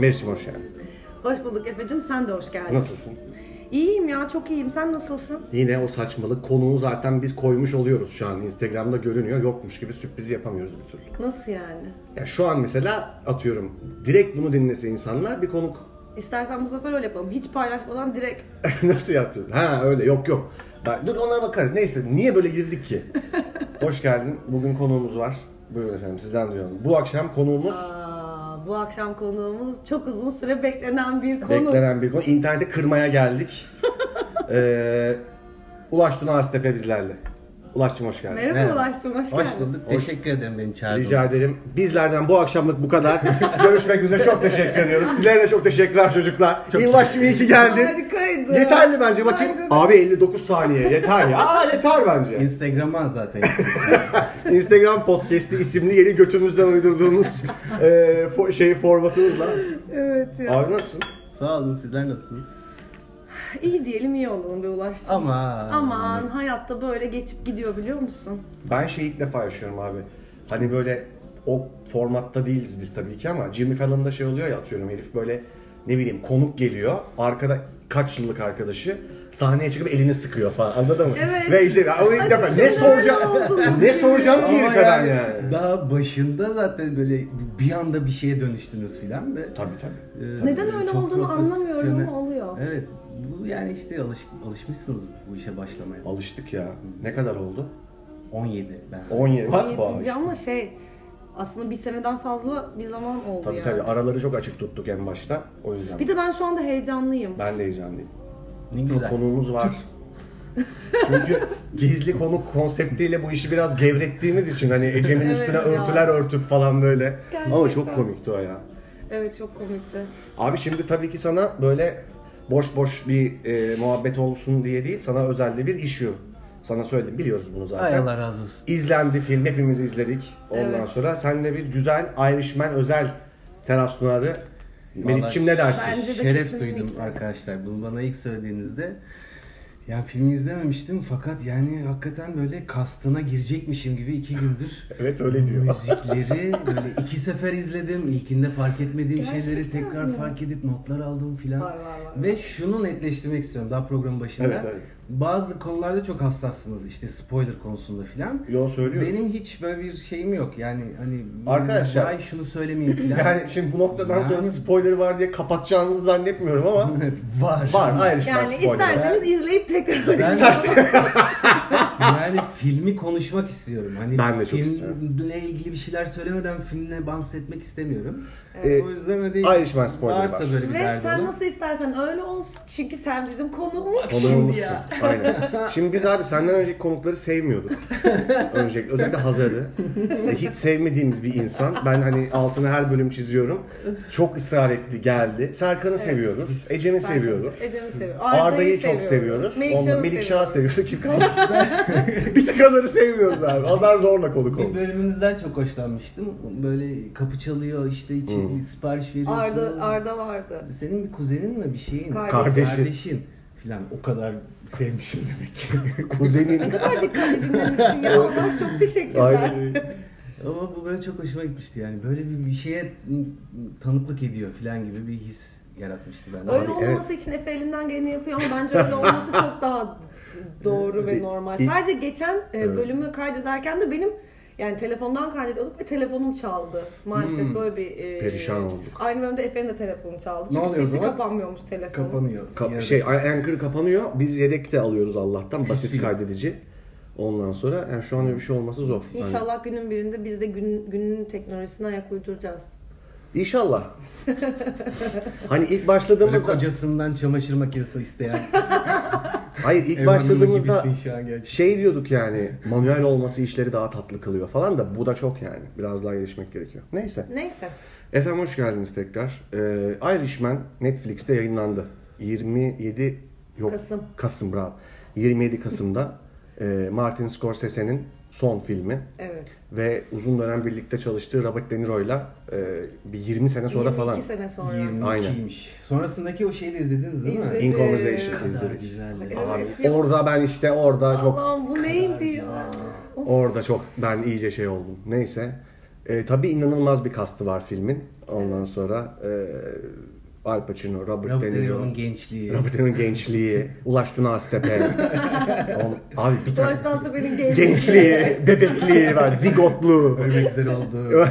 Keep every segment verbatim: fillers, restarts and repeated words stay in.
Meriç'im hoş geldin. Hoş bulduk Efe'cim, sen de hoş geldin. Nasılsın? İyiyim ya, çok iyiyim. Sen nasılsın? Yine o saçmalık. Konuğu zaten biz koymuş oluyoruz şu an. Instagram'da görünüyor. Yokmuş gibi sürprizi yapamıyoruz bir türlü. Nasıl yani? Ya şu an mesela atıyorum. Direkt bunu dinlese insanlar bir konuk. İstersen bu sefer öyle yapalım. Hiç paylaşmadan direkt. Nasıl yapıyorsun? Ha öyle, yok yok. Ben, dur onlara bakarız. Neyse, niye böyle girdik ki? Hoş geldin. Bugün konuğumuz var. Buyurun efendim, sizden duyalım. Bu akşam konuğumuz... Aa. Bu akşam konuğumuz çok uzun süre beklenen bir konu. Beklenen bir konu. İnternete kırmaya geldik. ee, Ulaş Tuna Astepe bizlerle. Ulaş'cığım hoş geldin. Merhaba, merhaba. Ulaş'cığım hoş, hoş geldin. Hoş bulduk. Teşekkür ederim beni çağırdığınız için. Rica ederim. Bizlerden bu akşamlık bu kadar. Görüşmek üzere, çok teşekkür ediyoruz. Sizlere de çok teşekkürler çocuklar. Ulaş'cığım iyi ki geldin. Harikaydı. Yeterli bence. Bakayım. Abi elli dokuz saniye yeter ya. Aa yeter bence. Instagram'a zaten. Instagram podcast'i isimli yeni götümüzden uydurduğumuz e, fo- şey formatımızla. Evet ya. Abi nasılsın? Sağ olun. Sizler nasılsınız? İyi diyelim, iyi olalım be Ulaş'cığım. Aman. Aman, hayatta böyle geçip gidiyor biliyor musun? Ben şey ilk defa yaşıyorum abi. Hani böyle o formatta değiliz biz tabii ki ama Jimmy Fallon'da şey oluyor ya, atıyorum herif böyle ne bileyim konuk geliyor. Arkada kaç yıllık arkadaşı sahneye çıkıp elini sıkıyor falan, anladın mı? Evet. Ve işte onu ilk defa ne soracağım ne soracağım ki herif kadar yani. Daha başında zaten böyle bir anda bir şeye dönüştünüz filan ve tabii tabii. E, Neden tabii, öyle olduğunu anlamıyorum ama oluyor. Evet. Bu yani işte alış, alışmışsınız bu işe başlamaya. Alıştık ya. Ne kadar oldu? on yedi ben. on yedi. Bak bu ama şey aslında bir seneden fazla bir zaman oldu tabii, yani. Tabii tabii. Araları çok açık tuttuk en başta. O yüzden. Bir de ben şu anda heyecanlıyım. Ben de heyecanlıyım. Ne güzel. Konuğumuz var. Çünkü gizli konuk konseptiyle bu işi biraz gevrettiğimiz için hani Ecem'in evet üstüne ya. Örtüler örtüp falan böyle. Gerçekten. Ama çok komikti o ya. Evet çok komikti. Abi şimdi tabii ki sana böyle boş boş bir e, muhabbet olsun diye değil, sana özelde bir issue. Sana söyledim, biliyoruz bunu zaten. Ay Allah razı olsun. İzlendi film, hepimiz izledik. Ondan evet. Sonra seninle bir güzel Irishman özel teras sunarı. Melih'cim ne dersin? De şeref duydum arkadaşlar. Bunu bana ilk söylediğinizde. Yani filmi izlememiştim fakat yani hakikaten böyle kastına girecekmişim gibi iki gündür. Evet öyle diyor. Müzikleri böyle iki sefer izledim. İlkinde fark etmediğim gerçekten şeyleri tekrar mi? Fark edip notlar aldım filan. Var, var, var. Ve şunu netleştirmek istiyorum daha programın başında. Evet, evet. Bazı konularda çok hassassınız işte spoiler konusunda filan. Yo söylüyoruz. Benim hiç böyle bir şeyim yok yani hani arkadaşlar ay şunu söylemeyeyim filan. Yani şimdi bu noktadan yani... sonra spoiler var diye kapatacağınızı zannetmiyorum ama evet, var. Var ayrışmaz yani spoiler. Yani isterseniz ben... izleyip tekrar ben... isterseniz. Yani filmi konuşmak istiyorum. Hani ben de çok istiyorum. Filmle ilgili bir şeyler söylemeden filmle bahsetmek istemiyorum. Evet. Ee, o yüzden öyle ayrışmaz spoiler varsa var. Böyle bir derdi. Ve sen olur. Nasıl istersen öyle olsun çünkü sen bizim konuğumuz şimdi ya. Aynen. Şimdi biz abi senden önceki konukları sevmiyorduk. Öncelikle özellikle Hazar'ı. Hiç sevmediğimiz bir insan. Ben hani altını her bölüm çiziyorum. Çok ısrar etti, geldi. Serkan'ı evet. Seviyoruz. Ecem'i seviyoruz. Ecem'i seviyoruz. Arda'yı, Arda'yı çok seviyoruz. seviyoruz. Melikşah'ı seviyoruz. Kim kaldı? Bir tek Hazar'ı sevmiyoruz abi. Hazar zorla konuk oldu. Bir bölümünüzden çok hoşlanmıştım. Böyle kapı çalıyor işte içeri hmm. sipariş veriyorsunuz. Arda, Arda vardı. Senin bir kuzenin mi bir şeyin? Kardeşin. Kardeşin. Filan o kadar sevmişim demek ki. Kuzenin. Ne kadar dikkatli dinlemişsin ya. Allah çok teşekkürler. Aynen. Ama bu böyle çok hoşuma gitmişti yani. Böyle bir, bir şeye tanıklık ediyor filan gibi bir his yaratmıştı bende. Öyle abi, olması evet. için Efe elinden geleni yapıyor ama bence öyle olması çok daha doğru ve normal. Sadece geçen evet. bölümü kaydederken de benim yani telefondan kaydediyorduk ve telefonum çaldı. Maalesef hmm. böyle bir... E, Perişan olduk. Aynı bölümde Efe'nin de telefonu çaldı. Çünkü ne oluyor sesi zaman? Kapanmıyormuş telefonu. Kapanıyor. Ka- şey, anchor kapanıyor. Biz yedek de alıyoruz Allah'tan. Basit kaydedici. Ondan sonra yani şu an öyle bir şey olması zor. İnşallah yani. Günün birinde biz de gün, günün teknolojisine ayak uyduracağız. İnşallah. Hani ilk başladığımızda... Böyle kocasından çamaşır makinesi isteyen... Hayır ilk Evan başladığımızda şey diyorduk yani manuel olması işleri daha tatlı kılıyor falan da bu da çok yani biraz daha gelişmek gerekiyor. Neyse. Neyse. Efendim hoş geldiniz tekrar. Ee, Irishman Netflix'te yayınlandı. yirmi yedi yok, Kasım. Kasım bravo. yirmi yedi Kasım'da e, Martin Scorsese'nin son filmi. Evet. Ve uzun dönem birlikte çalıştığı Robert De Niro'yla e, bir yirmi sene sonra falan. yirmi iki sene sonra. yirmi ikiymiş. Sonrasındaki o şeyi de izlediniz değil mi? İzledim. In Conversation izledik. Güzeldi. Abi evet. Orada ben işte orada Allah'ım, çok. Allah'ım bu neydi ya? Orada çok ben iyice şey oldum. Neyse. E, tabii inanılmaz bir kastı var filmin. Ondan evet. sonra e, Al Pacino, Robert, Robert De Niro'nun gençliği. Robert De Niro'nun gençliği. Ulaş Tuna Astepe. Abi bir tane. Ulaş Tuna Astepe'nin gençliği. Gençliği, bebekliği var. Zigotlu. Öyle güzel oldu.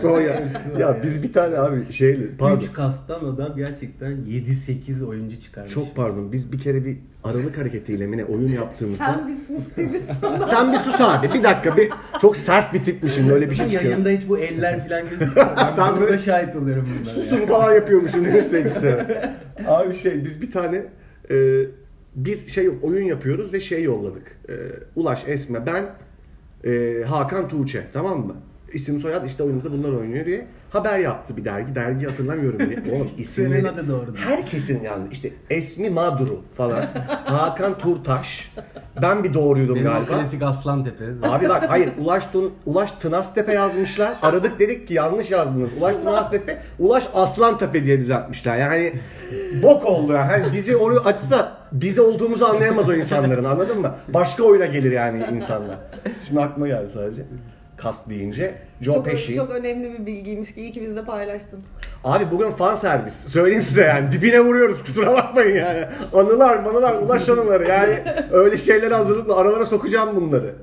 Soya. Ya biz bir tane abi şey. Pardon. Üç kastan adam gerçekten yedi sekiz oyuncu çıkarmış. Çok pardon. Biz bir kere bir Aralık hareketiyle mi ne oyun yaptığımızda... Sen bir sus dedi sana. Sen bir sus abi. Bir dakika. Bir, çok sert bir tipmişim. Öyle bir şey çıkıyor. Yayında hiç bu eller falan gözüküyor. Ben burada şahit oluyorum bunlara. Susun yani. Falan yapıyormuşum. Abi şey biz bir tane e, bir şey yok oyun yapıyoruz ve şey yolladık. E, Ulaş, Esme, ben, e, Hakan, Tuğçe, tamam mı? İsim soyad işte oyunumuzda bunlar oynuyor diye haber yaptı bir dergi. Dergi hatırlamıyorum diye. Oğlum isimleri herkesin yani işte Esmi Madru falan. Hakan Turtaş. Ben bir doğruydum benim galiba. Klasik Aslantepe. Abi bak hayır Ulaş Tun Ulaş Tınastepe yazmışlar. Aradık dedik ki yanlış yazdınız. Ulaş Tınastepe, Ulaş Aslantepe diye düzeltmişler. Yani bok oldu ya. Yani bizi onu açsa bize olduğumuzu anlayamaz o insanların. Anladın mı? Başka oyuna gelir yani insanlar. Şimdi aklıma geldi sadece. Kast deyince Joe Pesci. Çok önemli bir bilgiymiş ki iyi ki bizle paylaştın. Abi bugün fan servis. Söyleyeyim size yani dibine vuruyoruz kusura bakmayın yani. Anılar manılar Ulaş anıları yani öyle şeylere hazırlıklı aralara sokacağım bunları.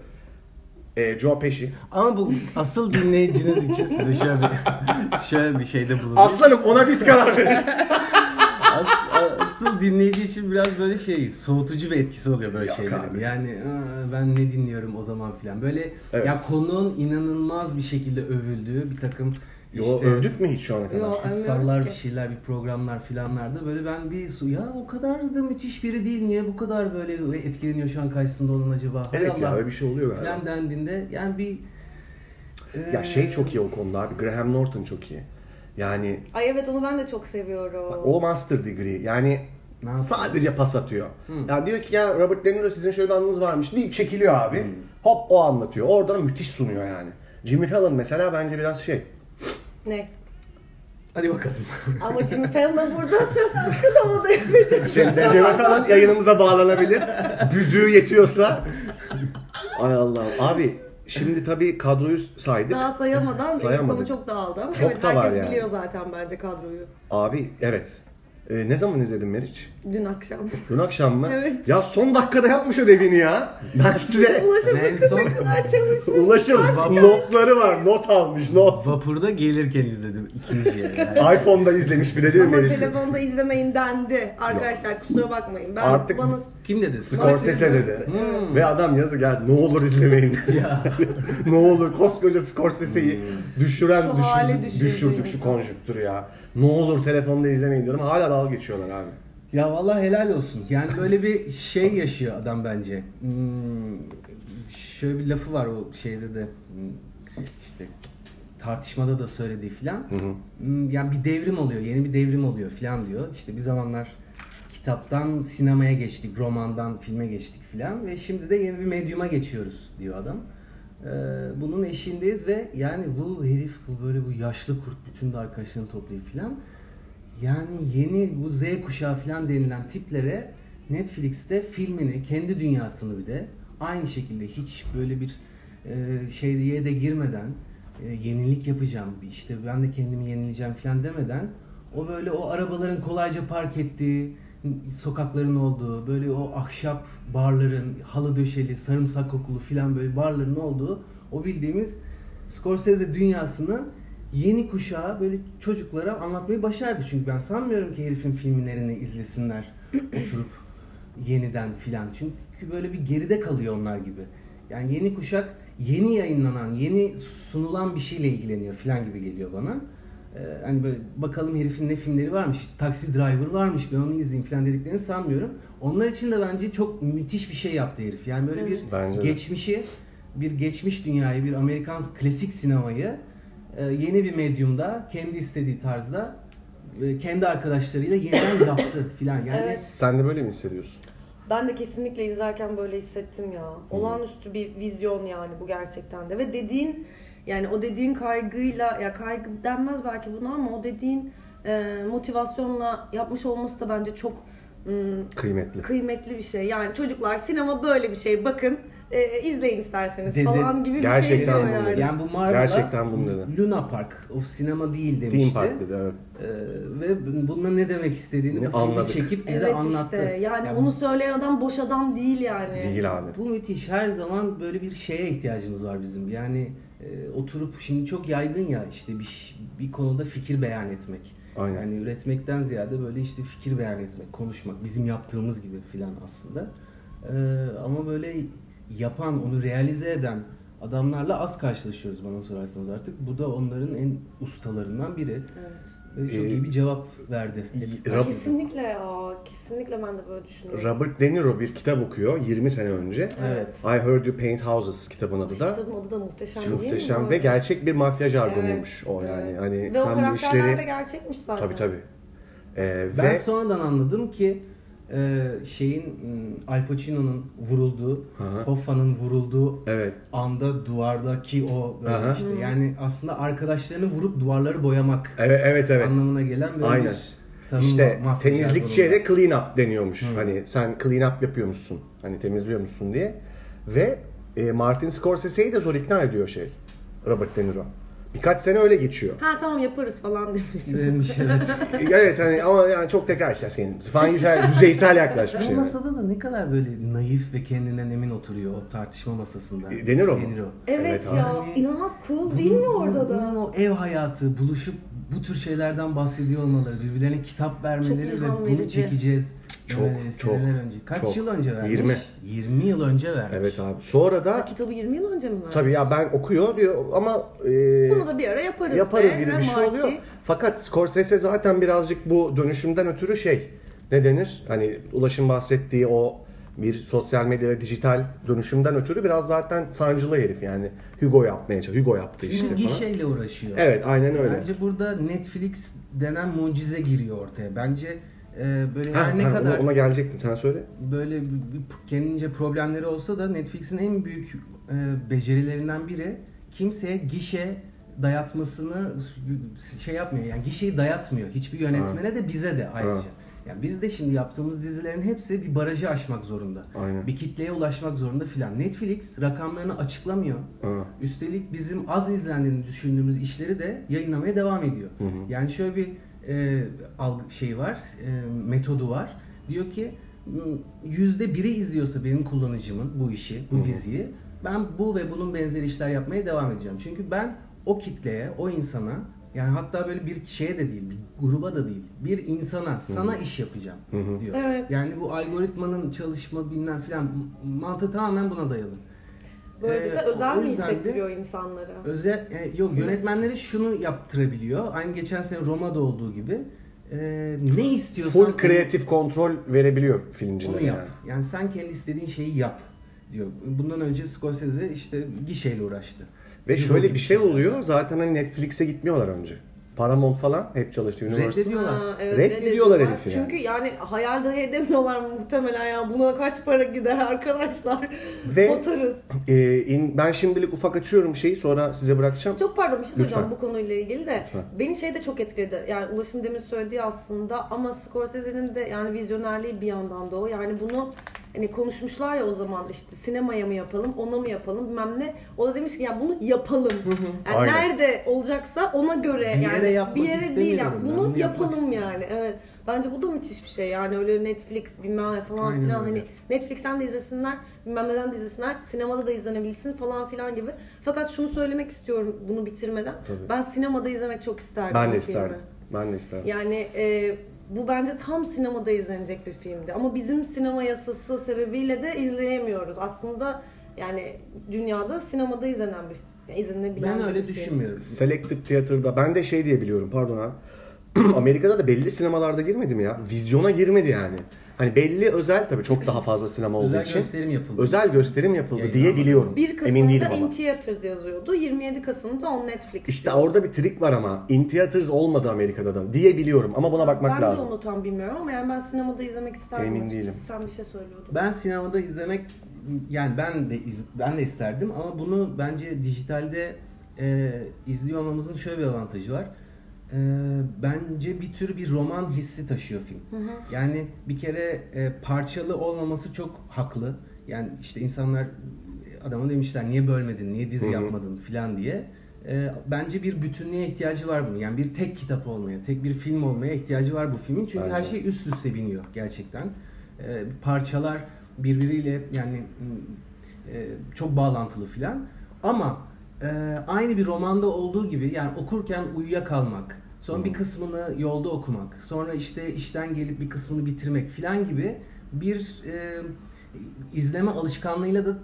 E, Joe Pesci. Ama bu asıl dinleyiciniz için size şöyle bir, şöyle bir şeyde bulunayım. Aslanım ona biz karar veririz. As, asıl dinleyici için biraz böyle şey soğutucu bir etkisi oluyor böyle şeylerin. Yani ben ne dinliyorum o zaman filan. Böyle evet. ya konunun inanılmaz bir şekilde övüldüğü bir takım Yo işte, övdük mü hiç şu ana kadar? Kutsallar bir şeyler, bir programlar filanlarda böyle ben bir su ya o kadar da müthiş biri değil niye bu kadar böyle etkileniyor şu an karşısında olan acaba? Evet hay Allah, ya öyle bir şey oluyor galiba. Filan dendiğinde yani bir ee... Ya şey çok iyi o konuda abi. Graham Norton çok iyi. Yani ay evet onu ben de çok seviyorum. O master degree yani sadece pas atıyor. Hı. Yani diyor ki ya Robert De Niro sizin şöyle bir anınız varmış deyip çekiliyor abi. Hı. Hop o anlatıyor. Oradan müthiş sunuyor yani. Jimmy Fallon mesela bence biraz şey. Ne? Hadi bakalım. Ama Jimmy Fallon burada söz hakkı da o da yapacak. Şimdi Jimmy Fallon yayınımıza bağlanabilir. Büzüğü yetiyorsa. Ay Allah'ım abi. Şimdi tabii kadroyu saydık. Daha sayamadan benim konu çok dağıldı ama çok evet, da herkes yani. Biliyor zaten bence kadroyu. Abi evet. Ee, ne zaman izledin Meriç? Dün akşam. Dün akşam mı? Evet. Ya son dakikada yapmış ödevini ya. Ben size... Ulaş'a ne kadar çalışmış. Ulaş'ın notları var. Not almış not. Vapurda gelirken izledim ikinci yani. iPhone'da izlemiş bile değil mi Meriç? Ama telefonda izlemeyin dendi. Arkadaşlar kusura bakmayın. Ben artık bana... kim dedi? Scorsese dedi. Hmm. Ve adam yazık ya ne olur izlemeyin. Ne olur koskoca Scorsese'yi hmm. düşüren düşürdük, düşürdük şu konjüktürü ya. Ne olur telefonda izlemeyin diyorum. Hala dal geçiyorlar abi. Ya vallahi helal olsun. Yani böyle bir şey yaşıyor adam bence. Hmm, şöyle bir lafı var o şeyde de işte tartışmada da söylediği filan. Yani bir devrim oluyor, yeni bir devrim oluyor filan diyor. İşte bir zamanlar kitaptan sinemaya geçtik, romandan filme geçtik filan ve şimdi de yeni bir medyuma geçiyoruz diyor adam. Ee, bunun eşiğindeyiz ve yani bu herif bu böyle bu yaşlı kurt bütün de arkadaşlarını toplayıp filan. Yani yeni bu Z kuşağı filan denilen tiplere Netflix'te filmini, kendi dünyasını bir de aynı şekilde hiç böyle bir e, şeye de girmeden e, yenilik yapacağım, işte ben de kendimi yenileyeceğim filan demeden o böyle o arabaların kolayca park ettiği, sokakların olduğu, böyle o ahşap barların, halı döşeli, sarımsak kokulu filan böyle barların olduğu o bildiğimiz Scorsese dünyasını yeni kuşağa böyle çocuklara anlatmayı başardı. Çünkü ben sanmıyorum ki herifin filmlerini izlesinler oturup yeniden filan. Çünkü böyle bir geride kalıyor onlar gibi. Yani yeni kuşak yeni yayınlanan, yeni sunulan bir şeyle ilgileniyor filan gibi geliyor bana. Ee, hani böyle bakalım herifin ne filmleri varmış, Taxi Driver varmış ben onu izleyeyim filan dediklerini sanmıyorum. Onlar için de bence çok müthiş bir şey yaptı herif. Yani böyle bir bence geçmişi, bir geçmiş dünyayı, bir Amerikan klasik sinemayı yeni bir medyumda, kendi istediği tarzda, kendi arkadaşlarıyla yeniden yaptı filan yani. Evet. Sen de böyle mi hissediyorsun? Ben de kesinlikle izlerken böyle hissettim ya. Olağanüstü bir vizyon yani bu gerçekten de. Ve dediğin, yani o dediğin kaygıyla, ya kaygı denmez belki buna ama o dediğin e, motivasyonla yapmış olması da bence çok m, kıymetli. kıymetli bir şey. Yani çocuklar sinema böyle bir şey bakın. e, izleyin isterseniz dedi, falan gibi bir gerçekten şey. Gerçekten yani. yani bu Marvel'a Luna Park of sinema değil demişti. Park dedi, evet. Ee, ve bunların ne demek istediğini filmi çekip bize evet anlattı. Işte, yani, yani onu söyleyen adam boş adam değil yani. Değil abi. Bu müthiş. Her zaman böyle bir şeye ihtiyacımız var bizim. Yani e, oturup şimdi çok yaygın ya işte bir, bir konuda fikir beyan etmek. Aynen. Yani üretmekten ziyade böyle işte fikir beyan etmek, konuşmak, bizim yaptığımız gibi filan aslında. Ee, ama böyle yapan, onu realize eden adamlarla az karşılaşıyoruz bana sorarsanız artık. Bu da onların en ustalarından biri. Evet. Ee, çok ee, iyi bir cevap verdi. Rob- kesinlikle ya, kesinlikle ben de böyle düşünüyorum. Robert De Niro bir kitap okuyor yirmi sene önce. Evet. I Heard You Paint Houses kitabın adı da. Kitabın adı da muhteşem değil mi? Muhteşem ve gerçek bir mafya jargonuymuş evet, o yani. Evet. Hani ve o karakterler işleri... de gerçekmiş zaten. Tabii tabii. Ee, ben ve... sonradan anladım ki şeyin Al Pacino'nun vurulduğu, aha, Hoffa'nın vurulduğu evet anda duvardaki o işte hı, yani aslında arkadaşlarını vurup duvarları boyamak evet, evet, evet anlamına gelen böyle aynen bir tanım. İşte temizlikçiye de clean up deniyormuş. Hı. Hani sen clean up yapıyormuşsun, hani temizliyormuşsun diye. Ve Martin Scorsese'yi de zor ikna ediyor şey Robert De Niro. Birkaç sene öyle geçiyor. Ha tamam yaparız falan demiş. Demiş evet. Evet hani ama yani çok tekrar işler kendimizi falan güzel, yüzeysel yaklaşmış. Bu masada da ne kadar böyle naif ve kendinden emin oturuyor o tartışma masasında. E, denir o mu? Evet, evet ya yani, inanılmaz cool değil mi orada da? Bunun o ev hayatı, buluşup bu tür şeylerden bahsediyor olmaları, birbirlerine kitap vermeleri ve bunu çekeceğiz. Çok evet, çok önce. Kaç çok, yıl önce vermiş? yirmi yıl önce vermiş. Evet abi. Sonra da ha, kitabı yirmi yıl önce mi vermiş? Tabii ya ben okuyor diyor ama e, bunu da bir ara yaparız. Yaparız be, gibi bir şey Marty oluyor. Fakat Scorsese zaten birazcık bu dönüşümden ötürü şey ne denir? Hani Ulaş'ın bahsettiği o bir sosyal medya ve dijital dönüşümden ötürü biraz zaten sancılı herif yani. Hugo yapmaya çalışıyor. Hugo yaptı işte falan. Gişeyle uğraşıyor. Evet aynen öyle. Bence burada Netflix denen mucize giriyor ortaya. Bence böyle ha, her ne ha, kadar ona, ona gelecektim sen söyle. Böyle kendince problemleri olsa da Netflix'in en büyük becerilerinden biri kimseye gişe dayatmasını şey yapmıyor. Yani gişeyi dayatmıyor. Hiçbir yönetmene ha, de bize de ayrıca. Ha. Yani biz de şimdi yaptığımız dizilerin hepsi bir barajı aşmak zorunda. Aynen. Bir kitleye ulaşmak zorunda filan. Netflix rakamlarını açıklamıyor. Evet. Üstelik bizim az izlendiğini düşündüğümüz işleri de yayınlamaya devam ediyor. Hı hı. Yani şöyle bir e, algı şeyi var, e, metodu var. Diyor ki yüzde biri izliyorsa benim kullanıcımın bu işi, bu hı hı, diziyi ben bu ve bunun benzeri işler yapmaya devam edeceğim. Çünkü ben o kitleye, o insana yani hatta böyle bir şeye de değil, bir gruba da değil, bir insana, hı-hı, sana iş yapacağım hı-hı diyor. Evet. Yani bu algoritmanın çalışma bilmem filan mantığı tamamen buna dayalı. Böylece ee, de özel mi hissettiriyor insanlara? Özel, e, yok yönetmenleri şunu yaptırabiliyor, aynı geçen sene Roma'da olduğu gibi. Ee, ne istiyorsan... Full kreatif kontrol verebiliyor filmcilere. Onu yap. Yani. yani sen kendi istediğin şeyi yap diyor. Bundan önce Scorsese işte gişeyle uğraştı. Ve şöyle bir şey oluyor, zaten hani Netflix'e gitmiyorlar önce. Paramount falan hep çalıştı. Reddediyorlar. Ha, evet, reddediyorlar herifi yani. Çünkü yani hayal dahi edemiyorlar muhtemelen ya. Buna kaç para gider arkadaşlar? Ve batarız. E, in, ben şimdilik ufak açıyorum şeyi, sonra size bırakacağım. Çok pardon bir şey söyleyeceğim bu konuyla ilgili de. Lütfen. Beni şey de çok etkiledi. Yani Ulaş'ın demin söylediği aslında ama Scorsese'nin de yani vizyonerliği bir yandan da o. Yani bunu hani konuşmuşlar ya o zaman işte sinemaya mı yapalım, ona mı yapalım bilmem ne. O da demiş ki ya bunu yapalım. Yani nerede olacaksa ona göre bir yani yere bir yere değil yani bunu, bunu yapalım yani. Evet. Bence bu da müthiş bir şey yani öyle Netflix bilmem ne falan aynen filan öyle. Hani Netflix'ten de izlesinler, bilmem neden de izlesinler, sinemada da izlenebilsin falan filan gibi. Fakat şunu söylemek istiyorum bunu bitirmeden. Tabii. Ben sinemada izlemek çok isterdim. Ben de isterdim. Ben de isterdim. Yani e, bu bence tam sinemada izlenecek bir filmdi. Ama bizim sinema yasası sebebiyle de izleyemiyoruz. Aslında yani dünyada sinemada izlenen bir, yani izlenebilen ben öyle bir düşünmüyorum. Film. Selected Theater'da ben de şey diye biliyorum pardon ha. Amerika'da da belli sinemalarda girmedim ya. Vizyona girmedi yani. Hani belli özel tabii çok daha fazla sinema olduğu özel için. Özel gösterim yapıldı. Özel gösterim yapıldı yani, diye biliyorum. Emin değilim ama. bir Kasım'da In Theaters yazıyordu. yirmi yedi Kasım'da on Netflix. İşte orada bir trik var ama In Theaters olmadı Amerika'da da diye biliyorum ama buna bakmak ben lazım. Ben de onu tam bilmiyorum ama yani ben sinemada izlemek isterdim. Emin açıkçası değilim. Sen bir şey söylüyordun. Ben sinemada izlemek yani ben de iz, ben de isterdim ama bunu bence dijitalde e, izliyor olmamızın şöyle bir avantajı var. Ee, bence bir tür bir roman hissi taşıyor film. Hı hı. Yani bir kere e, parçalı olmaması çok haklı. Yani işte insanlar adama demişler niye bölmedin, niye dizi yapmadın filan diye. E, bence bir bütünlüğe ihtiyacı var bunun. Yani bir tek kitap olmaya, tek bir film olmaya ihtiyacı var bu filmin. Çünkü bence her şey üst üste biniyor gerçekten. E, parçalar birbiriyle yani e, çok bağlantılı filan. Ama e, aynı bir romanda olduğu gibi yani okurken uyuyakalmak, sonra hmm. bir kısmını yolda okumak, sonra işte işten gelip bir kısmını bitirmek filan gibi bir e, izleme alışkanlığıyla da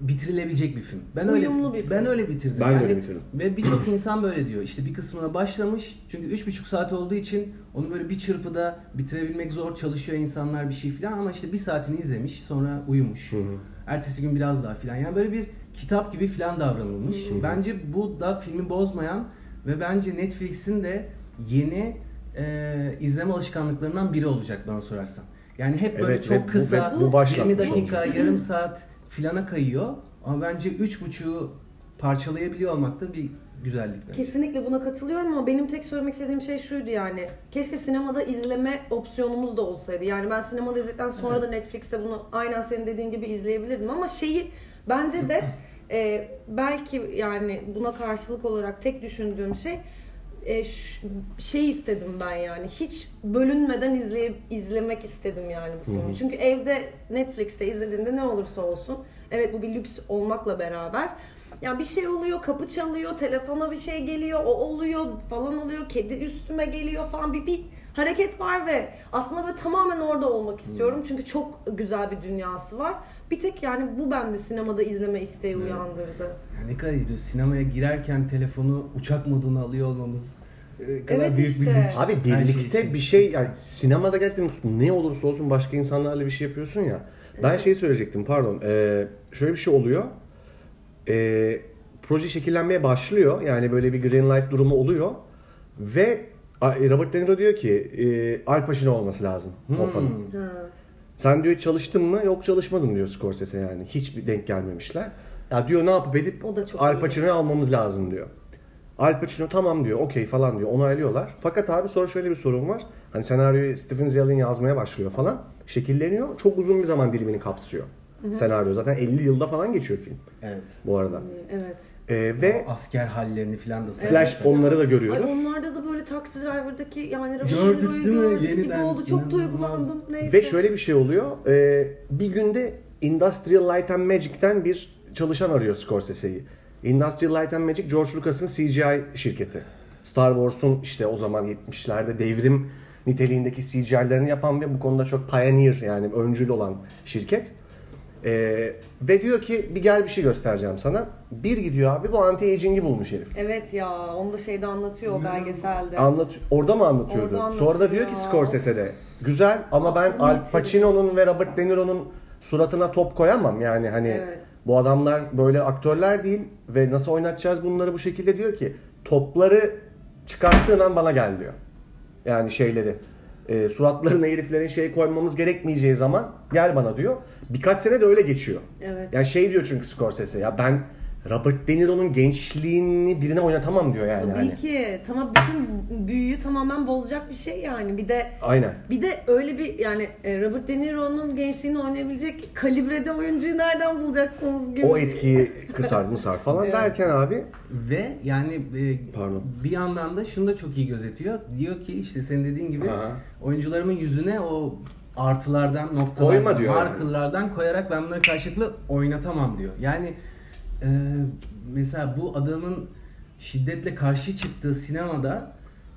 bitirilebilecek bir film. Ben uyumlu öyle bir film. Ben öyle bitirdim. Ben yani, öyle bitirdim. Ve birçok insan böyle diyor. İşte bir kısmına başlamış. Çünkü üç buçuk saat olduğu için onu böyle bir çırpıda bitirebilmek zor, çalışıyor insanlar bir şey filan ama işte bir saatini izlemiş, sonra uyumuş. Hı hı. Ertesi gün biraz daha filan. Yani böyle bir kitap gibi filan davranılmış. Hı hı. Bence bu da filmi bozmayan ve bence Netflix'in de yeni e, izleme alışkanlıklarından biri olacak bana sorarsan. Yani hep böyle evet, çok hep, kısa, bu, bu yirmi dakika, olacak. Yarım saat filana kayıyor. Ama bence üç buçuğu parçalayabiliyor olmak da bir güzellik. Bence. Kesinlikle buna katılıyorum ama benim tek söylemek istediğim şey şuydu yani. Keşke sinemada izleme opsiyonumuz da olsaydı. Yani ben sinemada izledikten sonra evet. da Netflix'te bunu aynen senin dediğin gibi izleyebilirdim. Ama şeyi bence de e, belki yani buna karşılık olarak tek düşündüğüm şey E, şey istedim ben yani hiç bölünmeden izleyip, izlemek istedim yani bu filmi. Hı hı. Çünkü evde Netflix'te izlediğinde ne olursa olsun evet bu bir lüks olmakla beraber yani bir şey oluyor, kapı çalıyor, telefona bir şey geliyor, o oluyor falan oluyor, kedi üstüme geliyor falan bir, bir hareket var ve aslında böyle tamamen orada olmak istiyorum. Hı. Çünkü çok güzel bir dünyası var. Bir tek yani bu bende sinemada izleme isteği evet. uyandırdı. Yani ne kadar iyi sinemaya girerken telefonu uçak moduna alıyor olmamız e, kadar evet büyük işte. Bir lüks. Abi birlikte şey bir şey yani sinemada gerçekten ne olursa olsun başka insanlarla bir şey yapıyorsun ya. Evet. Ben şey söyleyecektim pardon. Ee, şöyle bir şey oluyor. Ee, proje şekillenmeye başlıyor. Yani böyle bir green light durumu oluyor. Ve Robert De Niro diyor ki e, Al Pacino olması lazım. Hmm. O falan. Sen diyor çalıştın mı? Yok çalışmadım diyor Scorsese yani. Hiçbir denk gelmemişler. Ya diyor ne yapıp edip Al Pacino'yu almamız lazım diyor. Al Pacino tamam diyor okey falan diyor onaylıyorlar. Fakat abi sonra şöyle bir sorun var. Hani senaryoyu Stephen Zaillian yazmaya başlıyor falan. Şekilleniyor. Çok uzun bir zaman dilimini kapsıyor. Hı-hı. Senaryo zaten elli yılda falan geçiyor film. Evet. Bu arada. Evet. Ee, ve o asker hallerini falan da flash evet. onları da görüyoruz. Ay, onlarda da böyle Taxi Driver'daki yani Robert De Niro'yu gibi yeniden oldu. Çok duygulandım. Neyse. Ve şöyle bir şey oluyor. Ee, bir günde Industrial Light and Magic'ten bir çalışan arıyor Scorsese'yi. Industrial Light and Magic George Lucas'ın C G I şirketi. Star Wars'un işte o zaman yetmişlerde devrim niteliğindeki C G I'lerini yapan ve bu konuda çok pioneer yani öncül olan şirket. Ee, ve diyor ki bir gel bir şey göstereceğim sana. Bir gidiyor abi bu anti-aging'i bulmuş herif. Evet ya onu da şeyde anlatıyor o belgeselde. Anlat, orada mı anlatıyordu? Orada sonra da diyor ya. Ki Scorsese'de güzel ama ben Al Pacino'nun ve Robert De Niro'nun suratına top koyamam. Yani hani evet. bu adamlar böyle aktörler değil ve nasıl oynatacağız bunları bu şekilde diyor ki topları çıkarttığın an bana gel diyor. Yani şeyleri. E, suratlarına heriflerin şey koymamız gerekmeyeceği zaman gel bana diyor. Birkaç sene de öyle geçiyor. Evet. Yani şey diyor çünkü Scorsese ya ben Robert De Niro'nun gençliğini birine oynatamam diyor yani. Tabii hani. Ki. Tamam bütün büyüyü tamamen bozacak bir şey yani. Bir de aynen. Bir de öyle bir yani Robert De Niro'nun gençliğini oynayabilecek kalibrede oyuncuyu nereden bulacaksınız gibi. O etkiyi kısar mısar falan evet. derken abi. Ve yani e, pardon. Bir yandan da şunu da çok iyi gözetiyor. Diyor ki işte senin dediğin gibi ha. oyuncularımın yüzüne o artılardan, noktalardan, markerlardan yani. Koyarak ben bunları karşılıklı oynatamam diyor. Yani Ee, mesela bu adamın şiddetle karşı çıktığı sinemada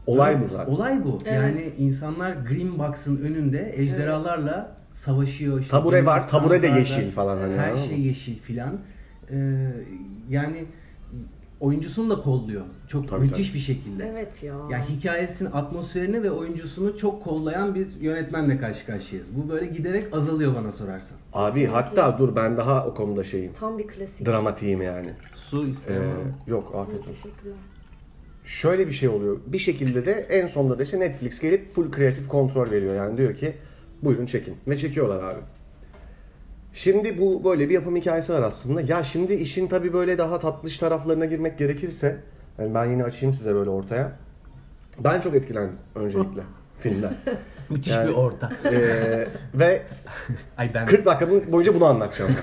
olay bu zaten. Olay bu. Evet. Yani insanlar Green Box'ın önünde ejderhalarla evet. savaşıyor. İşte tabure var, tabure de yeşil falan. Hani her şey mı? Yeşil filan. Ee, yani oyuncusunu da kolluyor. Çok tabii müthiş tabii. bir şekilde. Evet ya. Yani hikayesini, atmosferini ve oyuncusunu çok kollayan bir yönetmenle karşı karşıyayız. Bu böyle giderek azalıyor bana sorarsan. Abi kesinlikle. Hatta dur ben daha o konuda şeyim. Tam bir klasik. Dramatiğim yani. Su istemem. Ee, yok afiyet olsun. Teşekkürler. Şöyle bir şey oluyor. Bir şekilde de en sonunda da işte Netflix gelip full kreatif kontrol veriyor. Yani diyor ki buyurun çekin. Ve çekiyorlar abi. Şimdi bu böyle bir yapım hikayesi var aslında. Ya şimdi işin tabii böyle daha tatlış taraflarına girmek gerekirse yani ben yine açayım size böyle ortaya. Ben çok etkilendim öncelikle filmden. Müthiş yani, bir orta. E, ve Ay ben... kırk dakika boyunca bunu anlatacağım.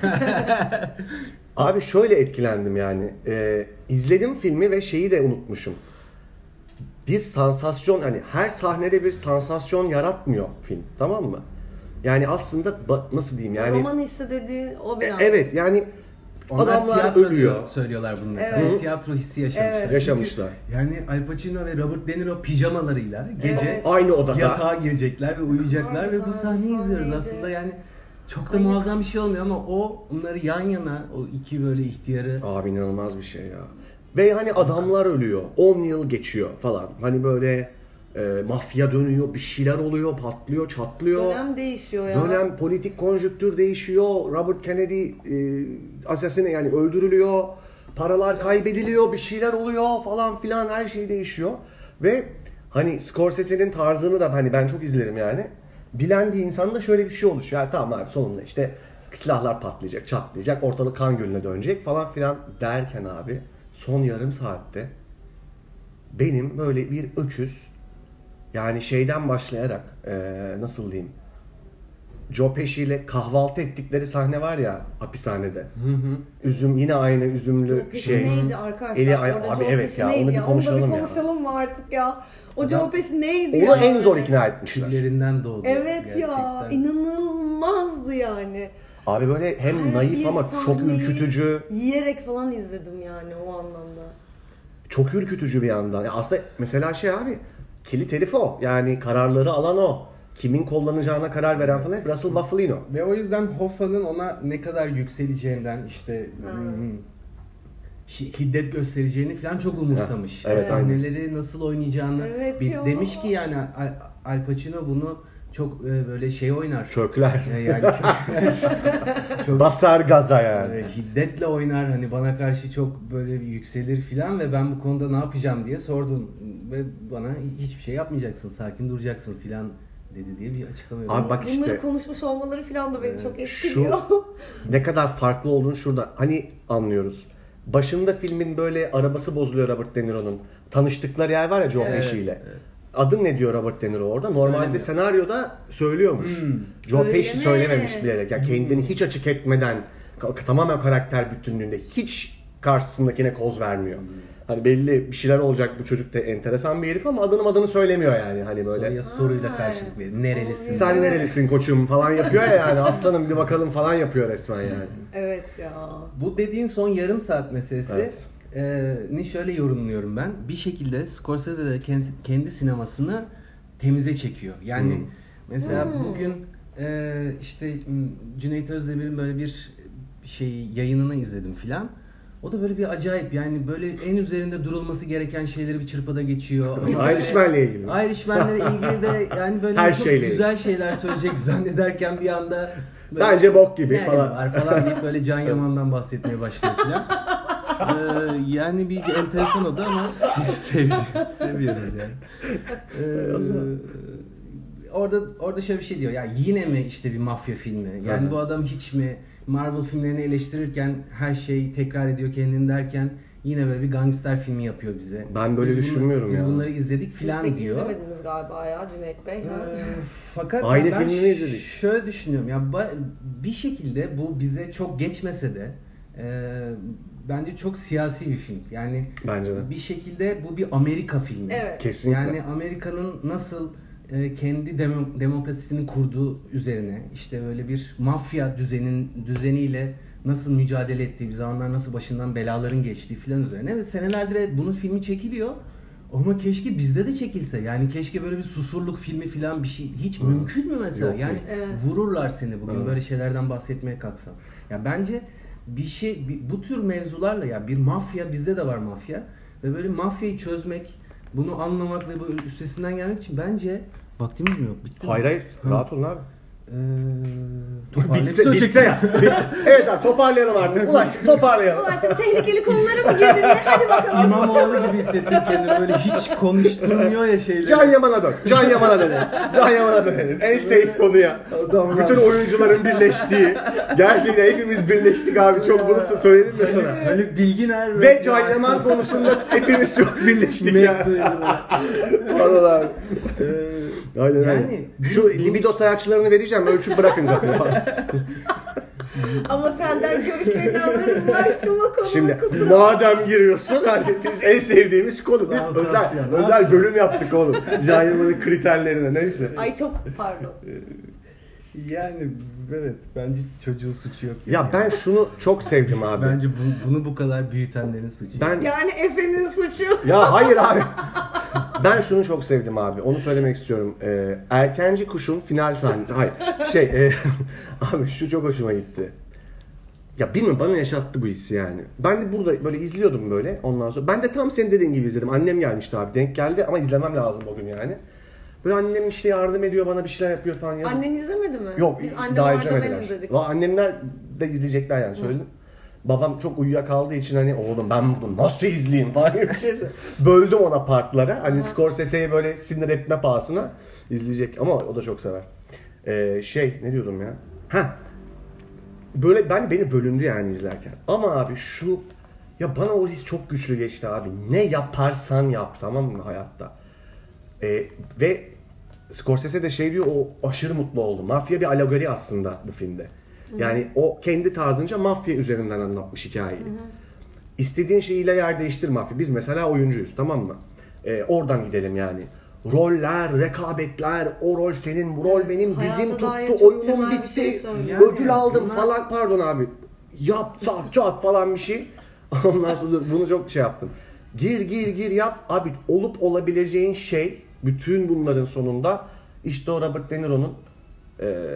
Abi şöyle etkilendim yani. Ee, izledim filmi ve şeyi de unutmuşum. Bir sansasyon, hani her sahnede bir sansasyon yaratmıyor film, tamam mı? Yani aslında nasıl diyeyim yani. Roman hissi dediği o biraz. E, evet yani. Onlar adamlar ölüyor. Söylüyorlar bunu mesela. Evet. Tiyatro hissi yaşamışlar. Evet. Yaşamışlar. Yani Al Pacino ve Robert De Niro pijamalarıyla gece evet. aynı odada yatağa girecekler ve uyuyacaklar evet. ve bu sahneyi izliyoruz aslında yani. Çok da Aynen. muazzam bir şey olmuyor ama o onları yan yana, o iki böyle ihtiyarı. Abi inanılmaz bir şey ya. Ve hani adamlar ölüyor, on yıl geçiyor falan. Hani böyle e, mafya dönüyor, bir şeyler oluyor, patlıyor, çatlıyor. Dönem değişiyor ya. Dönem, politik konjüktür değişiyor. Robert Kennedy e, asasine yani öldürülüyor. Paralar kaybediliyor, bir şeyler oluyor falan filan, her şey değişiyor. Ve hani Scorsese'nin tarzını da hani ben çok izlerim yani. Bilen bir insanda şöyle bir şey oluşuyor. Yani tamam abi sonunda işte silahlar patlayacak, çatlayacak, ortalık kan gölüne dönecek falan filan derken abi son yarım saatte benim böyle bir öküz yani şeyden başlayarak ee, nasıl diyeyim, Joe Pesci ile kahvaltı ettikleri sahne var ya hapishanede. Hı hı. Üzüm yine aynı üzümlü Joe şey. Neydi arkadaşlar? Eli, abi evet ya, ya onu bir konuşalım ya. Onu da bir konuşalım mı artık ya? O Joe Pesci neydi onu ya? Onu en zor ikna etmişler. Küllerinden doğdu. Evet gerçekten. Ya inanılmazdı yani. Abi böyle hem her naif ama çok ürkütücü. Yiyerek falan izledim yani o anlamda. Çok ürkütücü bir yandan. Ya aslında mesela şey abi kilit herif o. Yani kararları alan o. Kimin kullanacağına karar veren falan hep Russell Bufalino. Ve o yüzden Hoffa'nın ona ne kadar yükseleceğinden işte hmm. hiddet göstereceğini falan çok umursamış. Evet, evet. Sahneleri nasıl oynayacağını evet, bir, demiş ki yani Al, Al Pacino bunu çok e, böyle şey oynar. Kökler. Yani, yani kökler. Çok, basar gaza yani. Hiddetle oynar, hani bana karşı çok böyle yükselir falan ve ben bu konuda ne yapacağım diye sordum ve bana hiçbir şey yapmayacaksın, sakin duracaksın falan dedi diye bir açıklama yapıyor. Abi bak bunları işte, konuşmuş olmaları falan da beni e, çok etkiliyor. Şu, ne kadar farklı olduğunu şurada hani anlıyoruz. Başında filmin böyle arabası bozuluyor Robert De Niro'nun. Tanıştıkları yer var ya Joe Pesci evet, ile. Evet. Adın ne diyor Robert De Niro orada? Normalde senaryoda söylüyormuş. Hmm. Joe Pesci söylememiş bilerek. Yani kendini hmm. hiç açık etmeden, tamamen karakter bütünlüğünde hiç karşısındakine koz vermiyor. Hmm. Hani belli bir şeyler olacak, bu çocuk da enteresan bir herif ama adını adını söylemiyor yani hani böyle. Soruya soruyla karşılık veriyor. Nerelisin? Sen nerelisin koçum falan yapıyor ya yani. Aslanım bir bakalım falan yapıyor resmen yani. Evet ya. Bu dediğin son yarım saat meselesi. Evet. Ni şöyle yorumluyorum ben. Bir şekilde Scorsese de kendi sinemasını temize çekiyor. Yani hmm. mesela hmm. bugün işte Cüneyt Özdemir'in böyle bir şey yayınını izledim filan. O da böyle bir acayip yani böyle en üzerinde durulması gereken şeyleri bir çırpada geçiyor. Irishman'le ilgili. Irishman'le ilgili de yani böyle her çok şeyle. Güzel şeyler söyleyecek zannederken bir anda bence bok gibi yani falan. Falan deyip böyle Can Yaman'dan bahsetmeye başlıyor filan. ee, yani bir enteresan oldu ama sevdi, seviyoruz yani. Ee, orada orada şöyle bir şey diyor. Ya yine mi işte bir mafya filmi? Yani evet. bu adam hiç mi Marvel filmlerini eleştirirken her şey tekrar ediyor kendini derken yine böyle bir gangster filmi yapıyor bize. Ben böyle biz düşünmüyorum bunu, ya. Biz bunları izledik filan diyor. Siz pek izlemediniz galiba ya Cüneyt Bey. Ee, fakat aynı ben filmini izledik. Şöyle düşünüyorum ya bir şekilde bu bize çok geçmese de e, bence çok siyasi bir film. Yani bence de. Bir şekilde bu bir Amerika filmi. Evet. Kesinlikle. Yani Amerika'nın nasıl kendi demo, demokrasisini kurduğu üzerine işte böyle bir mafya düzenin düzeniyle nasıl mücadele ettiği, bir zamanlar nasıl başından belaların geçtiği filan üzerine ve senelerdir bunun filmi çekiliyor ama keşke bizde de çekilse yani keşke böyle bir susurluk filmi filan bir şey hiç hmm. mümkün mü mesela? Yok, yani evet. vururlar seni bugün hmm. böyle şeylerden bahsetmeye kalksam. Ya bence bir şey bu tür mevzularla ya bir mafya bizde de var mafya ve böyle mafyayı çözmek, bunu anlamak ve bu üstesinden gelmek için bence vaktimiz mi yok? Bitti hayır mi? Hayır, ha. rahat olun abi. Ee, bitti, bitti ya. Evet abi toparlayalım artık. Ulaş toparlayalım. Ulaş'ım tehlikeli konulara mı girdin? Hadi bakalım. İmamoğlu gibi hissettim kendimi böyle hiç konuşturmuyor ya şeyleri. Can Yaman'a dön. Can Yaman'a dönelim. Can Yaman'a dönelim. En safe konuya. Bütün oyuncuların birleştiği. Gerçekten hepimiz birleştik abi. Çok bunu söyledim ya sana. Haluk Bilginer ve Can Yaman konusunda hepimiz çok birleştik ya. Vallahi. Aynen öyle. Şu libido sayaçlarını vereceğim. Ölçüp bırakın kapıyı. Ama senden görüşlerini alırız. Ulaştırma konuna şimdi, kusura. Şimdi madem giriyorsun hani biz en sevdiğimiz konu. Biz özel ya, özel bölüm yaptık oğlum. Cahilmanın kriterlerine neyse. Ay çok pardon. Yani evet bence çocuğun suçu yok. Yani. Ya ben şunu çok sevdim abi. Bence bu, bunu bu kadar büyütenlerin suçu. Ben... Yani Efe'nin suçu. Ya hayır abi. Ben şunu çok sevdim abi. Onu söylemek istiyorum. Ee, Erkenci Kuş'un final sahnesi. Hayır. Şey e, abi şu çok hoşuma gitti. Ya bilmiyorum bana yaşattı bu hissi yani. Ben de burada böyle izliyordum böyle ondan sonra. Ben de tam senin dediğin gibi izledim. Annem gelmişti abi. Denk geldi ama izlemem lazım bugün yani. Böyle annem işte yardım ediyor bana bir şeyler yapıyor falan. Yazık. Annen izlemedi mi? Yok Biz daha izlemediler. Annemler de izleyecekler yani söyledim. Hı. Babam çok uyuyakaldığı için hani oğlum ben bunu nasıl izleyeyim falan gibi bir şey. Böldüm ona partlara. Hani Scorsese'yi böyle sinir etme pahasına izleyecek ama o da çok sever. Ee, şey ne diyordum ya? Ha böyle ben beni bölündü yani izlerken. Ama abi şu ya bana o his çok güçlü geçti abi. Ne yaparsan yap tamam mı hayatta? Ee, ve Scorsese de şey diyor, o aşırı mutlu oldu. Mafya bir alegori aslında bu filmde. Hı-hı. Yani o kendi tarzınca mafya üzerinden anlatmış hikayeyi. Hı-hı. İstediğin şeyiyle yer değiştir mafya. Biz mesela oyuncuyuz tamam mı? Ee, oradan gidelim yani. Roller, rekabetler, o rol senin, bu rol benim, hayata dizim tuttu, oyunum bitti, şey ödül yani, aldım bunlar... falan. Pardon abi, yap, çap, çap falan bir şey. Ondan sonra bunu çok şey yaptım. Gir, gir, gir yap. Abi olup olabileceğin şey... Bütün bunların sonunda işte o Robert De Niro'nun e,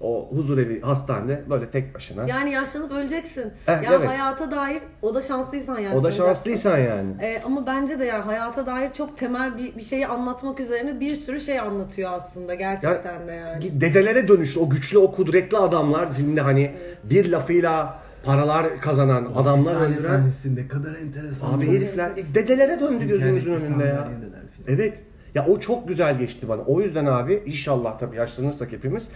o huzurevi hastanede böyle tek başına. Yani yaşlanıp öleceksin. Eh, ya evet. Hayata dair o da şanslıysan yaşlanacaksın. O da şanslıysan yani. E, ama bence de yani hayata dair çok temel bir, bir şeyi anlatmak üzerine bir sürü şey anlatıyor aslında gerçekten ya, de yani. Dedelere dönüştü o güçlü o kudretli adamlar filmde hani evet. Bir lafıyla paralar kazanan o adamlar öldüren. Sahnesinde kadar enteresan. Abi herifler enteresan. Dedelere döndü gözümüzün yani önünde ya. Evet. Ya o çok güzel geçti bana. O yüzden abi inşallah tabii yaşlanırsak hepimiz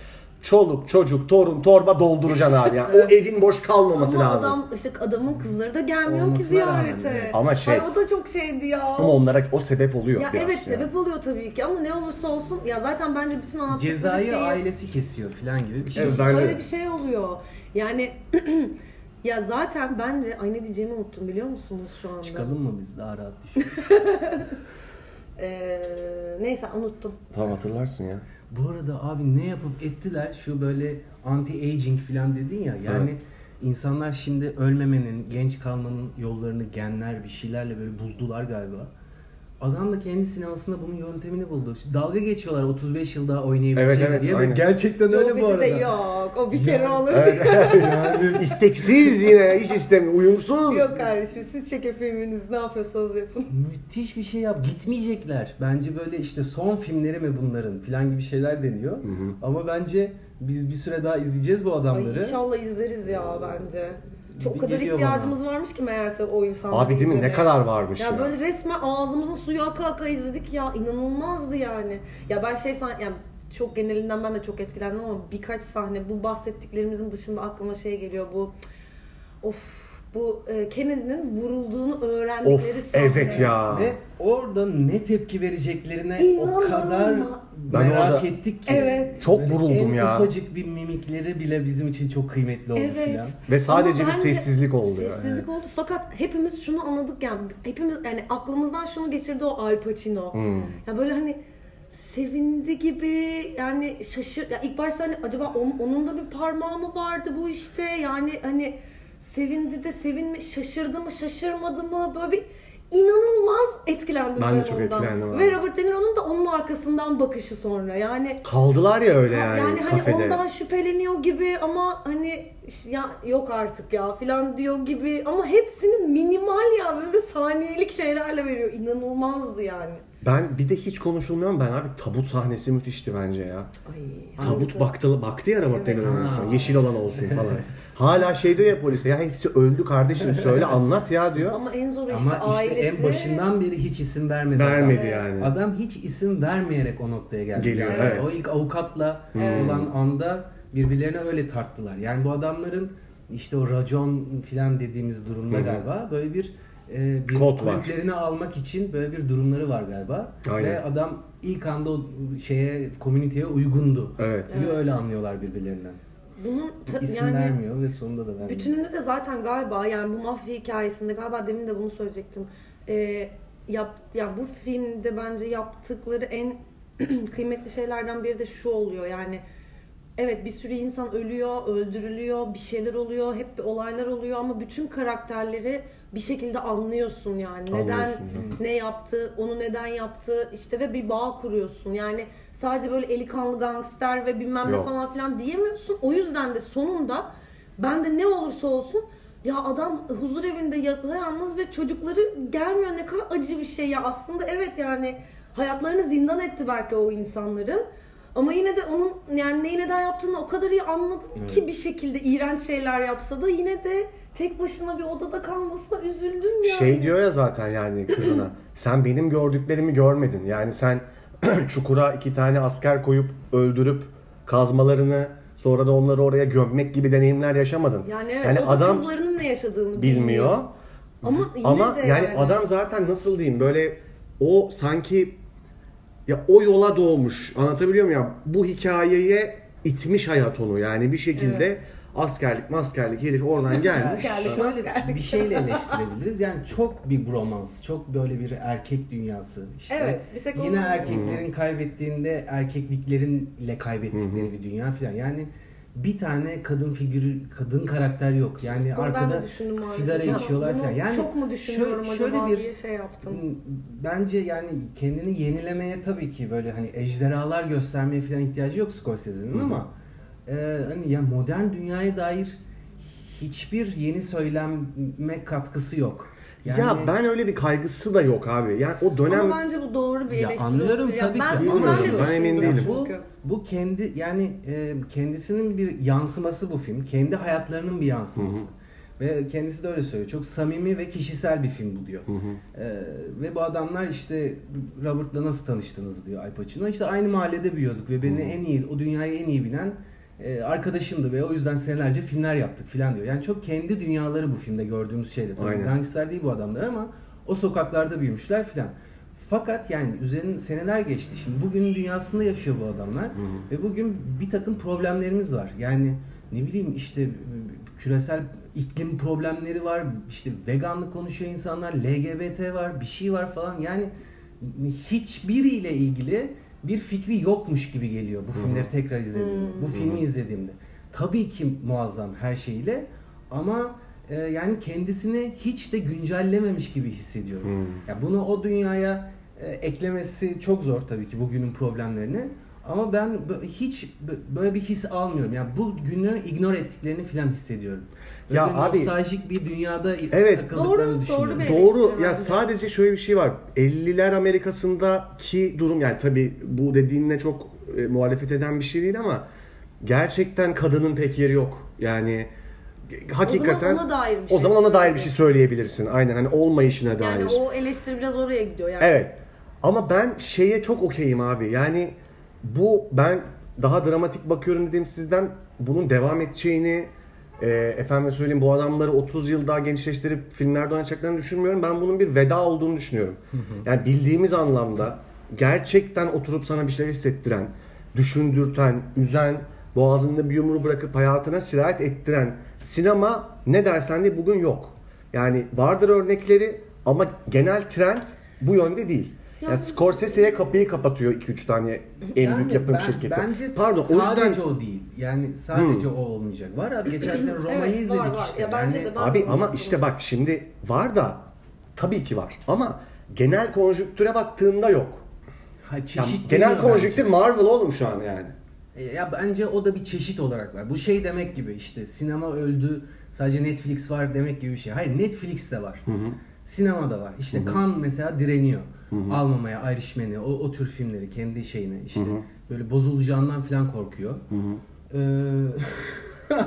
çoluk, çocuk, torun, torba dolduracaksın abi yani. O evin boş kalmaması ama lazım. Ama adam, işte adamın kızları da gelmiyor olmasına ki ziyarete. Yani. Ama şey. Ay, o da çok şeydi ya. Ama onlara o sebep oluyor ya. Evet yani. Sebep oluyor tabii ki ama ne olursa olsun ya zaten bence bütün anlattığı şeyi. Cezayı ailesi kesiyor falan gibi bir şey. Evet, böyle bir şey oluyor. Yani ya zaten bence ay ne diyeceğimi unuttum biliyor musunuz şu anda? Çıkalım mı biz daha rahat düşün. Ee, neyse unuttum. Tamam hatırlarsın ya. Bu arada abi ne yapıp ettiler şu böyle anti-aging falan dedin ya yani evet. İnsanlar şimdi ölmemenin, genç kalmanın yollarını genler bir şeylerle böyle buldular galiba. Adam da kendi sinemasında bunun yöntemini buldu. İşte dalga geçiyorlar otuz beş yıl daha oynayabileceğiz evet, evet, diye. Aynen. Gerçekten öyle bu arada. Yok o bir kere yani, olur. Yani isteksiz yine hiç istemiyor. Uyumsuz. Yok kardeşim siz çekin filminiz ne yapıyorsanız yapın. Müthiş bir şey yap. Gitmeyecekler. Bence böyle işte son filmleri mi bunların filan gibi şeyler deniyor. Hı hı. Ama bence biz bir süre daha izleyeceğiz bu adamları. Ay inşallah izleriz ya bence. Çok o kadar ihtiyacımız bana. Varmış ki meğerse o insanlara. Abi değil mi? Ne kadar varmış ya. Ya böyle resmen ağzımızın suyu aka aka izledik ya. İnanılmazdı yani. Ya ben şey sah- yani çok genelinden ben de çok etkilendim ama birkaç sahne bu bahsettiklerimizin dışında aklıma şey geliyor bu of bu e, Kennedy'nin vurulduğunu öğrendikleri of, sahne. Evet ya. Ve orada ne tepki vereceklerine İnanılma. O kadar ben merak orada, ettik ki. Evet. Çok vuruldum ya. Ufacık bir mimikleri bile bizim için çok kıymetli oldu evet. Filan. Ve sadece bir sessizlik oldu ya. Sessizlik evet. Oldu fakat hepimiz şunu anladık yani. Hepimiz yani aklımızdan şunu geçirdi o Al Pacino. Hmm. Ya böyle hani sevindi gibi yani şaşır. Ya ilk başta hani acaba on, onun da bir parmağı mı vardı bu işte yani hani sevindi de sevinme, şaşırdı mı, şaşırmadı mı böyle bir inanılmaz etkilendim ben, ben çok ondan. Etkilendim ve Robert De Niro'nun da onun arkasından bakışı sonra yani kaldılar ya öyle yani. Yani hani kafede. Ondan şüpheleniyor gibi ama hani ya yok artık ya filan diyor gibi ama hepsini minimal ya böyle saniyelik şeylerle veriyor inanılmazdı yani. Ben bir de hiç konuşulmuyorum ben abi tabut sahnesi müthişti bence ya. Ay, tabut baktı, baktı ya Robert De Niro'nun olsun, yeşil olan olsun falan. Evet. Hala şey diyor ya polise ya hepsi öldü kardeşim söyle anlat ya diyor. Ama en zor işte ama ailesi. Ama işte en başından beri hiç isim vermedi. Vermedi adam. Yani. Adam hiç isim vermeyerek o noktaya geldi. Geliyor yani evet. O ilk avukatla hmm. olan anda birbirlerine öyle tarttılar. Yani bu adamların işte o racon filan dediğimiz durumda hmm. galiba böyle bir E, bir kulüplerini almak için böyle bir durumları var galiba. Aynen. Ve adam ilk anda o şeye komüniteye uygundu. Evet. Evet. Öyle anlıyorlar birbirlerinden. bunun ta, isim yani, vermiyor ve sonunda da vermiyor. Bütününde de zaten galiba yani bu mafya hikayesinde galiba demin de bunu söyleyecektim. Ee, yap, yani bu filmde bence yaptıkları en kıymetli şeylerden biri de şu oluyor yani. Evet, bir sürü insan ölüyor, öldürülüyor, bir şeyler oluyor, hep olaylar oluyor ama bütün karakterleri bir şekilde anlıyorsun yani. Anlıyorsun, neden, ne yaptı, onu neden yaptı işte ve bir bağ kuruyorsun. Yani sadece böyle eli kanlı gangster ve bilmem ne falan filan diyemiyorsun. O yüzden de sonunda ben de ne olursa olsun ya adam huzur evinde yalnız ve çocukları gelmiyor, ne kadar acı bir şey ya aslında. Evet yani hayatlarını zindan etti belki o insanların. Ama yine de onun yani neyi neden yaptığını o kadar iyi anladım evet. ki bir şekilde iğrenç şeyler yapsa da yine de tek başına bir odada kalmasına üzüldüm yani. Şey diyor ya zaten yani kızına, sen benim gördüklerimi görmedin. Yani sen çukura iki tane asker koyup öldürüp kazmalarını sonra da onları oraya gömmek gibi deneyimler yaşamadın. Yani evet yani o adam kızlarının ne yaşadığını bilmiyor. bilmiyor. Ama yine Ama de yani, yani adam zaten nasıl diyeyim böyle o sanki... Ya o yola doğmuş, anlatabiliyor muyum ya? Bu hikayeye itmiş hayat onu yani bir şekilde evet. askerlik maskerlik herif oradan gelmiş. Şöyle bir şeyle eleştirebiliriz yani çok bir bromans, çok böyle bir erkek dünyası. İşte evet, bir tek yine erkeklerin Hı-hı. kaybettiğinde erkekliklerinle kaybettikleri Hı-hı. bir dünya falan yani. Bir tane kadın figürü, kadın karakter yok. Yani o arkada sigara ya, içiyorlar falan. Yani çok mu düşünüyorum şö- şöyle acaba bir diye şey yaptım. Bence yani kendini yenilemeye tabii ki böyle hani ejderhalar göstermeye falan ihtiyacı yok Scorsese'nin ama e, hani ya modern dünyaya dair hiçbir yeni söyleme katkısı yok. Yani... Ya ben öyle bir kaygısı da yok abi. Yani o dönem ama bence bu doğru bir eleştiri. Anlıyorum ya, tabii ben, ki. Anlıyorum. Ben, ben emin değilim. Bu, bu kendi yani e, kendisinin bir yansıması bu film. Kendi hayatlarının bir yansıması. Hı-hı. Ve kendisi de öyle söylüyor. Çok samimi ve kişisel bir film bu diyor. E, ve bu adamlar işte Robert'la nasıl tanıştınız diyor Al Pacino. İşte aynı mahallede büyüyorduk ve beni Hı-hı. en iyi o dünyayı en iyi bilen e, arkadaşımdı ve o yüzden senelerce filmler yaptık filan diyor. Yani çok kendi dünyaları bu filmde gördüğümüz şeyde. Tabii Aynen. gangster değil bu adamlar ama o sokaklarda büyümüşler filan. Fakat yani üzerine seneler geçti. Şimdi bugünün dünyasında yaşıyor bu adamlar. Hı. Ve bugün bir takım problemlerimiz var. Yani ne bileyim işte küresel iklim problemleri var. İşte veganlık konuşuyor insanlar. L G B T var. Bir şey var falan. Yani hiçbiriyle ilgili bir fikri yokmuş gibi geliyor bu Hı-hı. filmleri tekrar izlediğimde, Hı-hı. bu filmi izlediğimde. Tabii ki muazzam her şeyle ama e, yani kendisini hiç de güncellememiş gibi hissediyorum. Ya bunu o dünyaya e, eklemesi çok zor tabii ki bugünün problemlerini ama ben hiç böyle bir his almıyorum. Yani bu günü ignore ettiklerini falan hissediyorum. Böyle ya abi nostaljik bir dünyada evet, takıldıklarını doğru, düşünüyorum. Doğru, doğru. Ya sadece şöyle bir şey var. elliler Amerika'sındaki durum yani tabii bu dediğinle çok e, muhalefet eden bir şey değil ama gerçekten kadının pek yeri yok. Yani hakikaten o zaman ona dair bir şey, zaman ona dair bir şey söyleyebilirsin. Aynen hani olmayışına yani dair. Yani o eleştiri biraz oraya gidiyor yani. Evet. Ama ben şeye çok okeyim abi. Yani bu ben daha dramatik bakıyorum dediğim sizden bunun devam edeceğini E, efendim söyleyeyim bu adamları otuz yıl daha gençleştirip filmlerde oynayacaklarını düşünmüyorum. Ben bunun bir veda olduğunu düşünüyorum. Yani bildiğimiz anlamda gerçekten oturup sana bir şeyler hissettiren, düşündürten, üzen, boğazında bir yumru bırakıp hayatına sirayet ettiren sinema ne dersen de bugün yok. Yani vardır örnekleri ama genel trend bu yönde değil. Yani, yani Scorsese'ye kapıyı kapatıyor iki üç tane en yani büyük yapım ben, şirketi. Bence Pardon, sadece o, yüzden... o değil. Yani sadece hmm. o olmayacak. Var abi geçen sene Roma'yı evet, izledik var, işte. Var. Ya yani... de, abi ama olmadım. işte bak şimdi var da tabii ki var ama genel konjüktüre baktığında yok. Ha, yani genel konjüktür bence. Marvel oğlum şu an yani. Ya bence o da bir çeşit olarak var. Bu şey demek gibi işte sinema öldü sadece Netflix var demek gibi bir şey. Hayır Netflix de var. Hı hı. Sinema da var. İşte Cannes mesela direniyor. Hı-hı. Almamaya, Irishman'i, o, o tür filmleri, kendi şeyini işte Hı-hı. böyle bozulacağından falan korkuyor. Ee...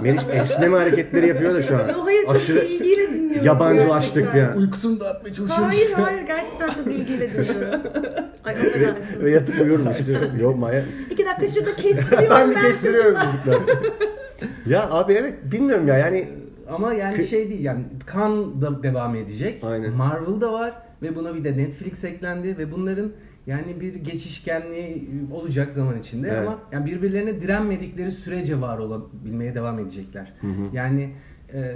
Meriç esneme hareketleri yapıyor da şu an. Yo, hayır, Aşırı ilgiyle dinliyorum. Yabancılaştık ya. Uykusunu dağıtmaya çalışıyorum. Hayır hayır gerçekten çok ilgiyle dinliyorum. Ay, ve, ve yatıp uyurmuş. Yok Maya. İki dakika şurada kestiriyorum ben. Bir ben kestiriyorum çocuklar. Ya abi evet bilmiyorum ya yani. Ama yani K- şey değil yani Cannes da devam edecek. Aynen. Marvel da var. Ve buna bir de Netflix eklendi ve bunların Yani bir geçişkenliği olacak zaman içinde, evet. Ama yani birbirlerine direnmedikleri sürece var olabilmeye devam edecekler. Hı hı. Yani e,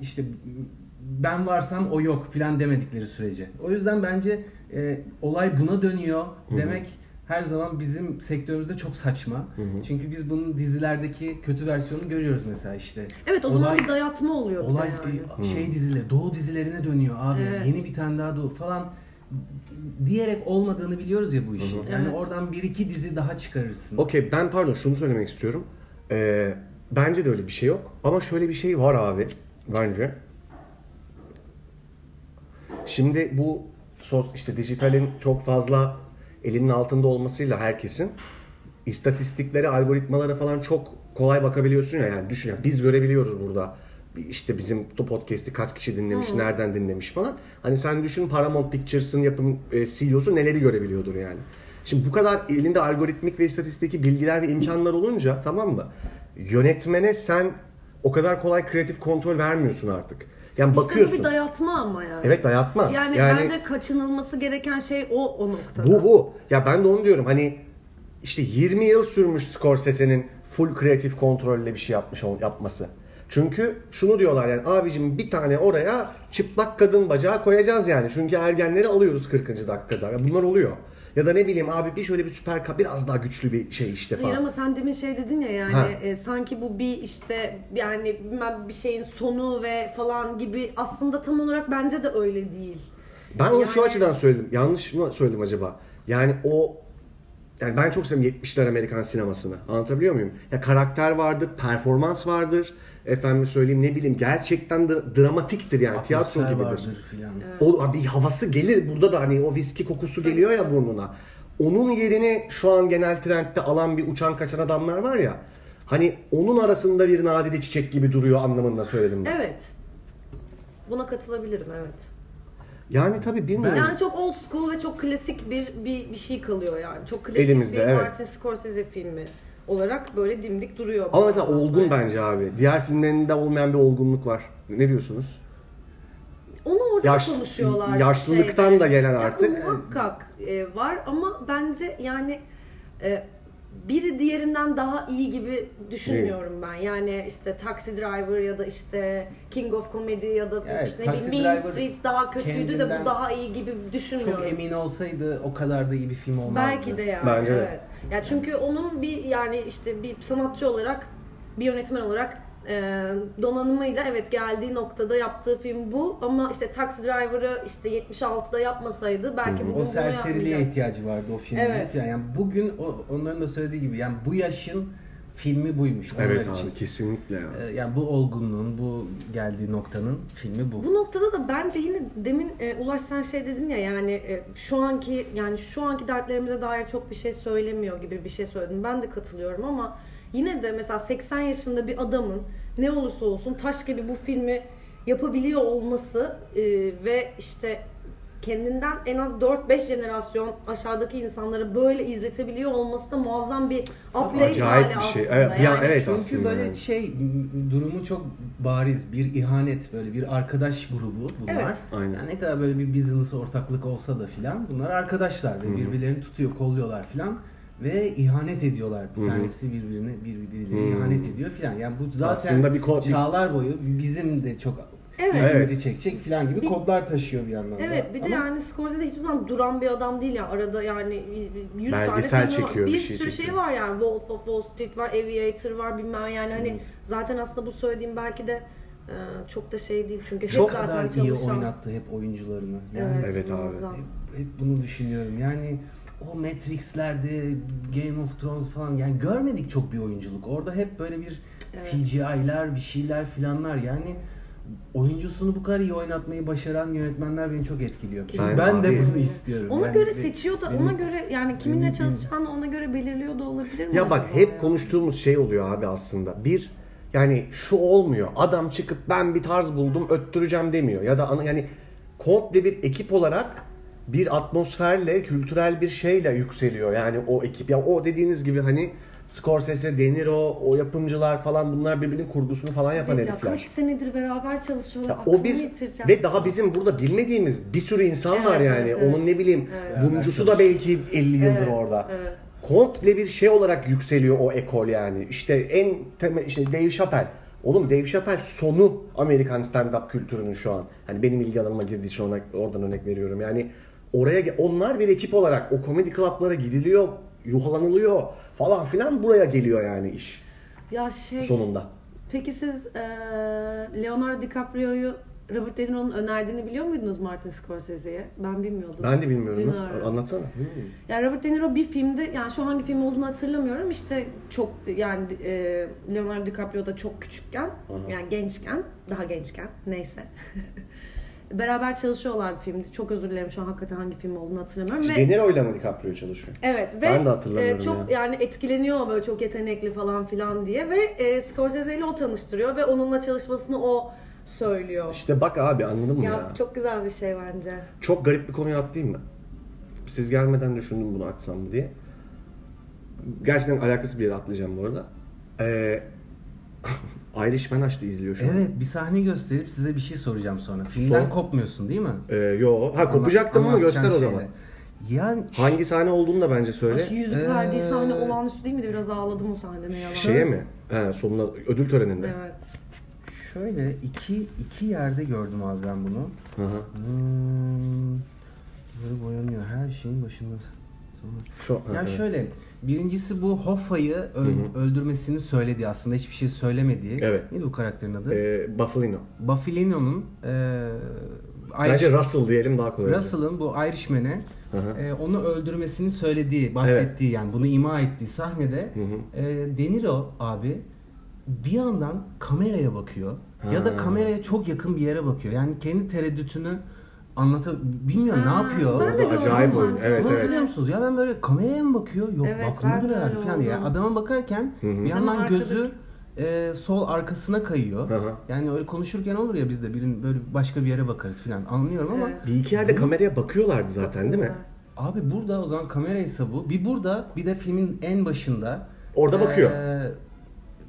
işte ben varsam o yok filan demedikleri sürece. O yüzden bence e, olay buna dönüyor demek, hı hı, her zaman bizim sektörümüzde çok saçma. Hı hı. Çünkü biz bunun dizilerdeki kötü versiyonunu görüyoruz mesela işte. Evet, o olay, zaman bir dayatma oluyor. Olay yani. şey dizileri, Doğu dizilerine dönüyor abi. Evet. Yeni bir tane daha Doğu falan diyerek olmadığını biliyoruz ya bu işin. Hı hı. Yani evet. Oradan bir iki dizi daha çıkarırsın. Okey, ben pardon şunu söylemek istiyorum. Ee, bence de öyle bir şey yok. Ama şöyle bir şey var abi bence. Şimdi bu sos işte dijitalin çok fazla elinin altında olmasıyla herkesin istatistiklere, algoritmalara falan çok kolay bakabiliyorsun ya. Yani düşün ya, biz görebiliyoruz burada. İşte bizim podcast'i kaç kişi dinlemiş, hmm. nereden dinlemiş falan. Hani sen düşün, Paramount Pictures'ın yapım e, C E O'su neleri görebiliyordur yani. Şimdi bu kadar elinde algoritmik ve istatistiki bilgiler ve imkanlar olunca, tamam mı? Yönetmene sen o kadar kolay kreatif kontrol vermiyorsun artık. Yani işte bakıyorsun. Bir dayatma ama yani. Evet, dayatma. Yani, yani bence kaçınılması gereken şey o o noktada. Bu bu. Ya ben de onu diyorum. Hani işte yirmi yıl sürmüş Scorsese'nin full kreatif kontrolle bir şey yapmış yapması. Çünkü şunu diyorlar yani, abicim bir tane oraya çıplak kadın bacağı koyacağız yani. Çünkü ergenleri alıyoruz kırkıncı dakikada. Yani bunlar oluyor. Ya da ne bileyim abi, bir şöyle bir süper kap, biraz daha güçlü bir şey işte falan. Hayır ama sen demin şey dedin ya yani e, sanki bu bir işte yani bilmem bir şeyin sonu ve falan gibi, aslında tam olarak bence de öyle değil. Ben onu yani... şu açıdan söyledim. Yanlış mı söyledim acaba? Yani o yani ben çok seviyorum yetmişler Amerikan sinemasını. Anlatabiliyor muyum? Ya karakter vardır, performans vardır. Efendim söyleyeyim ne bileyim gerçekten dra- dramatiktir yani, tiyatro gibidir. Evet. O bir havası gelir burada da, hani o viski kokusu evet. geliyor ya burnuna. Onun yerini şu an genel trendde alan bir uçan kaçan adamlar var ya. Hani onun arasında bir nadide çiçek gibi duruyor anlamında söyledim ben. Evet. Buna katılabilirim, evet. Yani tabii bilmiyorum. Yani çok old school ve çok klasik bir bir, bir şey kalıyor yani. Çok klasik elimizde, bir evet. Martin Scorsese filmi olarak böyle dimdik duruyor. Ama mesela olgun yani. Bence abi. Diğer filmlerinde olmayan bir olgunluk var. Ne diyorsunuz? Onu orada Yaş, konuşuyorlar. Yaşlılıktan şeyde. Da gelen artık. Ya, muhakkak e, var ama bence yani e, biri diğerinden daha iyi gibi düşünmüyorum ben. Yani işte Taxi Driver ya da işte King of Comedy ya da evet, ne bileyim Mean Streets daha kötüydü de bu daha iyi gibi düşünmüyorum. Çok emin olsaydı o kadar da iyi bir film olmazdı. Belki de yani. Bence evet. De. Ya çünkü onun bir yani işte bir sanatçı olarak, bir yönetmen olarak e, donanımıyla evet geldiği noktada yaptığı film bu, ama işte Taxi Driver'ı işte yetmiş altıda yapmasaydı belki bugün bunu yapmayacak. O serseriliğe ihtiyacı vardı o filmin. Evet. Yani bugün onların da söylediği gibi yani bu yaşın filmi buymuş. Evet abi, için. Kesinlikle. Yani. Yani bu olgunluğun, bu geldiği noktanın filmi bu. Bu noktada da bence yine demin e, Ulaş sen şey dedin ya yani e, şu anki yani şu anki dertlerimize dair çok bir şey söylemiyor gibi bir şey söyledin. Ben de katılıyorum ama yine de mesela seksen yaşında bir adamın ne olursa olsun taş gibi bu filmi yapabiliyor olması e, ve işte kendinden en az dört beş jenerasyon aşağıdaki insanları böyle izletebiliyor olması da muazzam bir upgrade hali bir şey. Aslında. Evet, yani. Ya, evet çünkü aslında böyle yani. Şey durumu çok bariz, bir ihanet, böyle bir arkadaş grubu bunlar. Evet. Yani ne kadar böyle bir business ortaklık olsa da filan, bunlar arkadaşlar ve birbirlerini tutuyor, kolluyorlar filan ve ihanet ediyorlar. Bir tanesi birbirine birbirine ihanet ediyor filan. Yani bu zaten bir çağlar boyu bizim de çok evet. Bizi çekecek filan gibi bir, kodlar taşıyor bir yandan. Evet, da. Bir de ama, yani Scorsese hiçbir zaman duran bir adam değil ya. Arada yani yüz tane filmi var. Bir, bir şey sürü çekiyor. Şey var yani. Wolf of Wall Street var, Aviator var, bilmem yani hani hmm. zaten aslında bu söylediğim belki de çok da şey değil çünkü çok hep zaten çalışan. Çok kadar iyi oynattı hep oyuncularını. Yani evet, evet abi. Hep, hep bunu düşünüyorum yani. O Matrix'lerde, Game of Thrones falan yani görmedik çok bir oyunculuk. Orada hep böyle bir evet. C G I'ler, bir şeyler filanlar yani. Oyuncusunu bu kadar iyi oynatmayı başaran yönetmenler beni çok etkiliyor. Ben, ben de bunu istiyorum. Ona yani göre seçiyor da, ona göre yani kiminle çalışacağını ona göre belirliyor da olabilir mi? Ya bak hep yani? Konuştuğumuz şey oluyor abi aslında. Bir yani şu olmuyor. Adam çıkıp ben bir tarz buldum öttüreceğim demiyor. Ya da ana, yani komple bir ekip olarak bir atmosferle, kültürel bir şeyle yükseliyor. Yani o ekip ya o dediğiniz gibi hani Scorsese, De Niro, o yapımcılar falan, bunlar birbirinin kurgusunu falan yapan evet, herifler. Ya, kaç senedir beraber çalışıyorlar. O bir ve daha bizim burada bilmediğimiz bir sürü insan evet, var yani. Evet, evet. Onun ne bileyim evet. Buncusu da belki elli yıldır evet, orada. Evet. Komple bir şey olarak yükseliyor o ekol yani. İşte en temel, işte Dave Chappelle. Oğlum Dave Chappelle sonu Amerikan stand-up kültürünün şu an. Hani benim ilgi alanıma girdiği için ona, oradan örnek veriyorum. Yani oraya onlar bir ekip olarak o komedi klaplara gidiliyor, yuhalanılıyor falan filan, buraya geliyor yani iş. Ya şey. Sonunda. Peki siz ee, Leonardo DiCaprio'yu Robert De Niro'nun önerdiğini biliyor muydunuz Martin Scorsese'ye? Ben bilmiyordum. Ben de bilmiyorum. Nasıl? Anlatsana. Hmm. Yani Robert De Niro bir filmde, yani şu hangi film olduğunu hatırlamıyorum. İşte çok yani e, Leonardo DiCaprio da çok küçükken, aha, yani gençken, daha gençken neyse. Beraber çalışıyorlar bir filmde. Çok özür dilerim, şu an hakikaten hangi film olduğunu hatırlamıyorum. Ve De Niro'yla mı DiCaprio çalışıyor? Evet. Ve ben de hatırlamıyorum. E, çok ya. Yani etkileniyor böyle, çok yetenekli falan filan diye ve e, Scorsese'yle o tanıştırıyor ve onunla çalışmasını o söylüyor. İşte bak abi, anladın mı ya? Ya çok güzel bir şey bence. Çok garip bir konuya atlayayım mı? Siz gelmeden düşündüm bunu atsam mı diye. Gerçekten alakası bir yere atlayacağım bu arada. Ee, Irishman açtı, izliyor şu an. Evet, bir sahne gösterip size bir şey soracağım sonra. Filmden Son... kopmuyorsun değil mi? Ee, yok. Ha kopacaktım ama göster o zaman. Yani... Hangi sahne olduğunu da bence söyle. Şu yüzük ee... verdiği sahne olağanüstü değil miydi? Biraz ağladım o sahnede. Yalan. Şeye mi? He, sonuna, ödül töreninde. Evet. Şöyle iki iki yerde gördüm abi ben bunu. Hı hı. Hmm, böyle boyanıyor her şeyin başında. Şu, yani evet, şöyle, birincisi bu Hoffa'yı öl- öldürmesini söyledi aslında, hiçbir şey söylemediği. Evet. Neydi bu karakterin adı? Ee, Bufalino. Bufalino'nun e, Irish... Bence Russell diyelim daha kolay. Russell'ın bu Irishman'e e, onu öldürmesini söylediği, bahsettiği evet, yani bunu ima ettiği sahnede e, De Niro abi bir yandan kameraya bakıyor ha, ya da kameraya çok yakın bir yere bakıyor. Yani kendi tereddütünü anlatıyor. Bilmiyorum ha, ne yapıyor. Ben de acayip oyun. Evet, evet. Hatırlıyor musunuz? Ya ben böyle kameraya mı bakıyor? Yok evet, bakmıyor herhalde falan ya. Yani adama bakarken hı-hı, bir yandan arkadaki... gözü e, sol arkasına kayıyor. Hı-hı. Yani öyle konuşurken olur ya, biz de birinin böyle başka bir yere bakarız falan. Anlıyorum ama evet, bir iki yerde bu... kameraya bakıyorlardı zaten değil mi? Abi burada o zaman kameraysa bu. Bir burada, bir de filmin en başında. Orada e, bakıyor.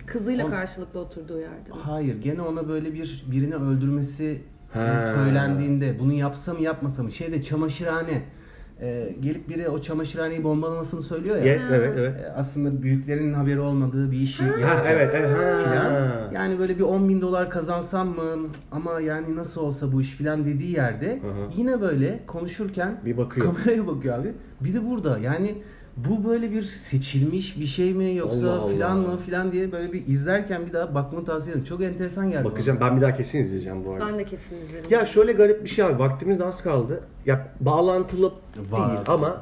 Kızıyla karşılıklı oturduğu yerde. Hayır, gene ona böyle bir birini öldürmesi ha, söylendiğinde bunu yapsa mı yapmasa mı, şeyde çamaşırhane e, gelip biri o çamaşırhaneyi bombalamasını söylüyor ya. Yes, evet, evet. E, aslında büyüklerinin haberi olmadığı bir işi yapacak. Evet, evet. Ha. Yani böyle bir on bin dolar kazansam mı ama yani nasıl olsa bu iş filan dediği yerde aha, yine böyle konuşurken bir bakıyor, kameraya bakıyor abi. Bir de burada yani. Bu böyle bir seçilmiş bir şey mi yoksa filan mı filan diye böyle bir izlerken bir daha bakmanı tavsiye ederim. Çok enteresan geldi. Bakacağım bana. Ben bir daha kesin izleyeceğim bu arada. Ben de kesin izlerim. Ya şöyle garip bir şey abi, vaktimiz az kaldı. Ya bağlantılı var, değil ama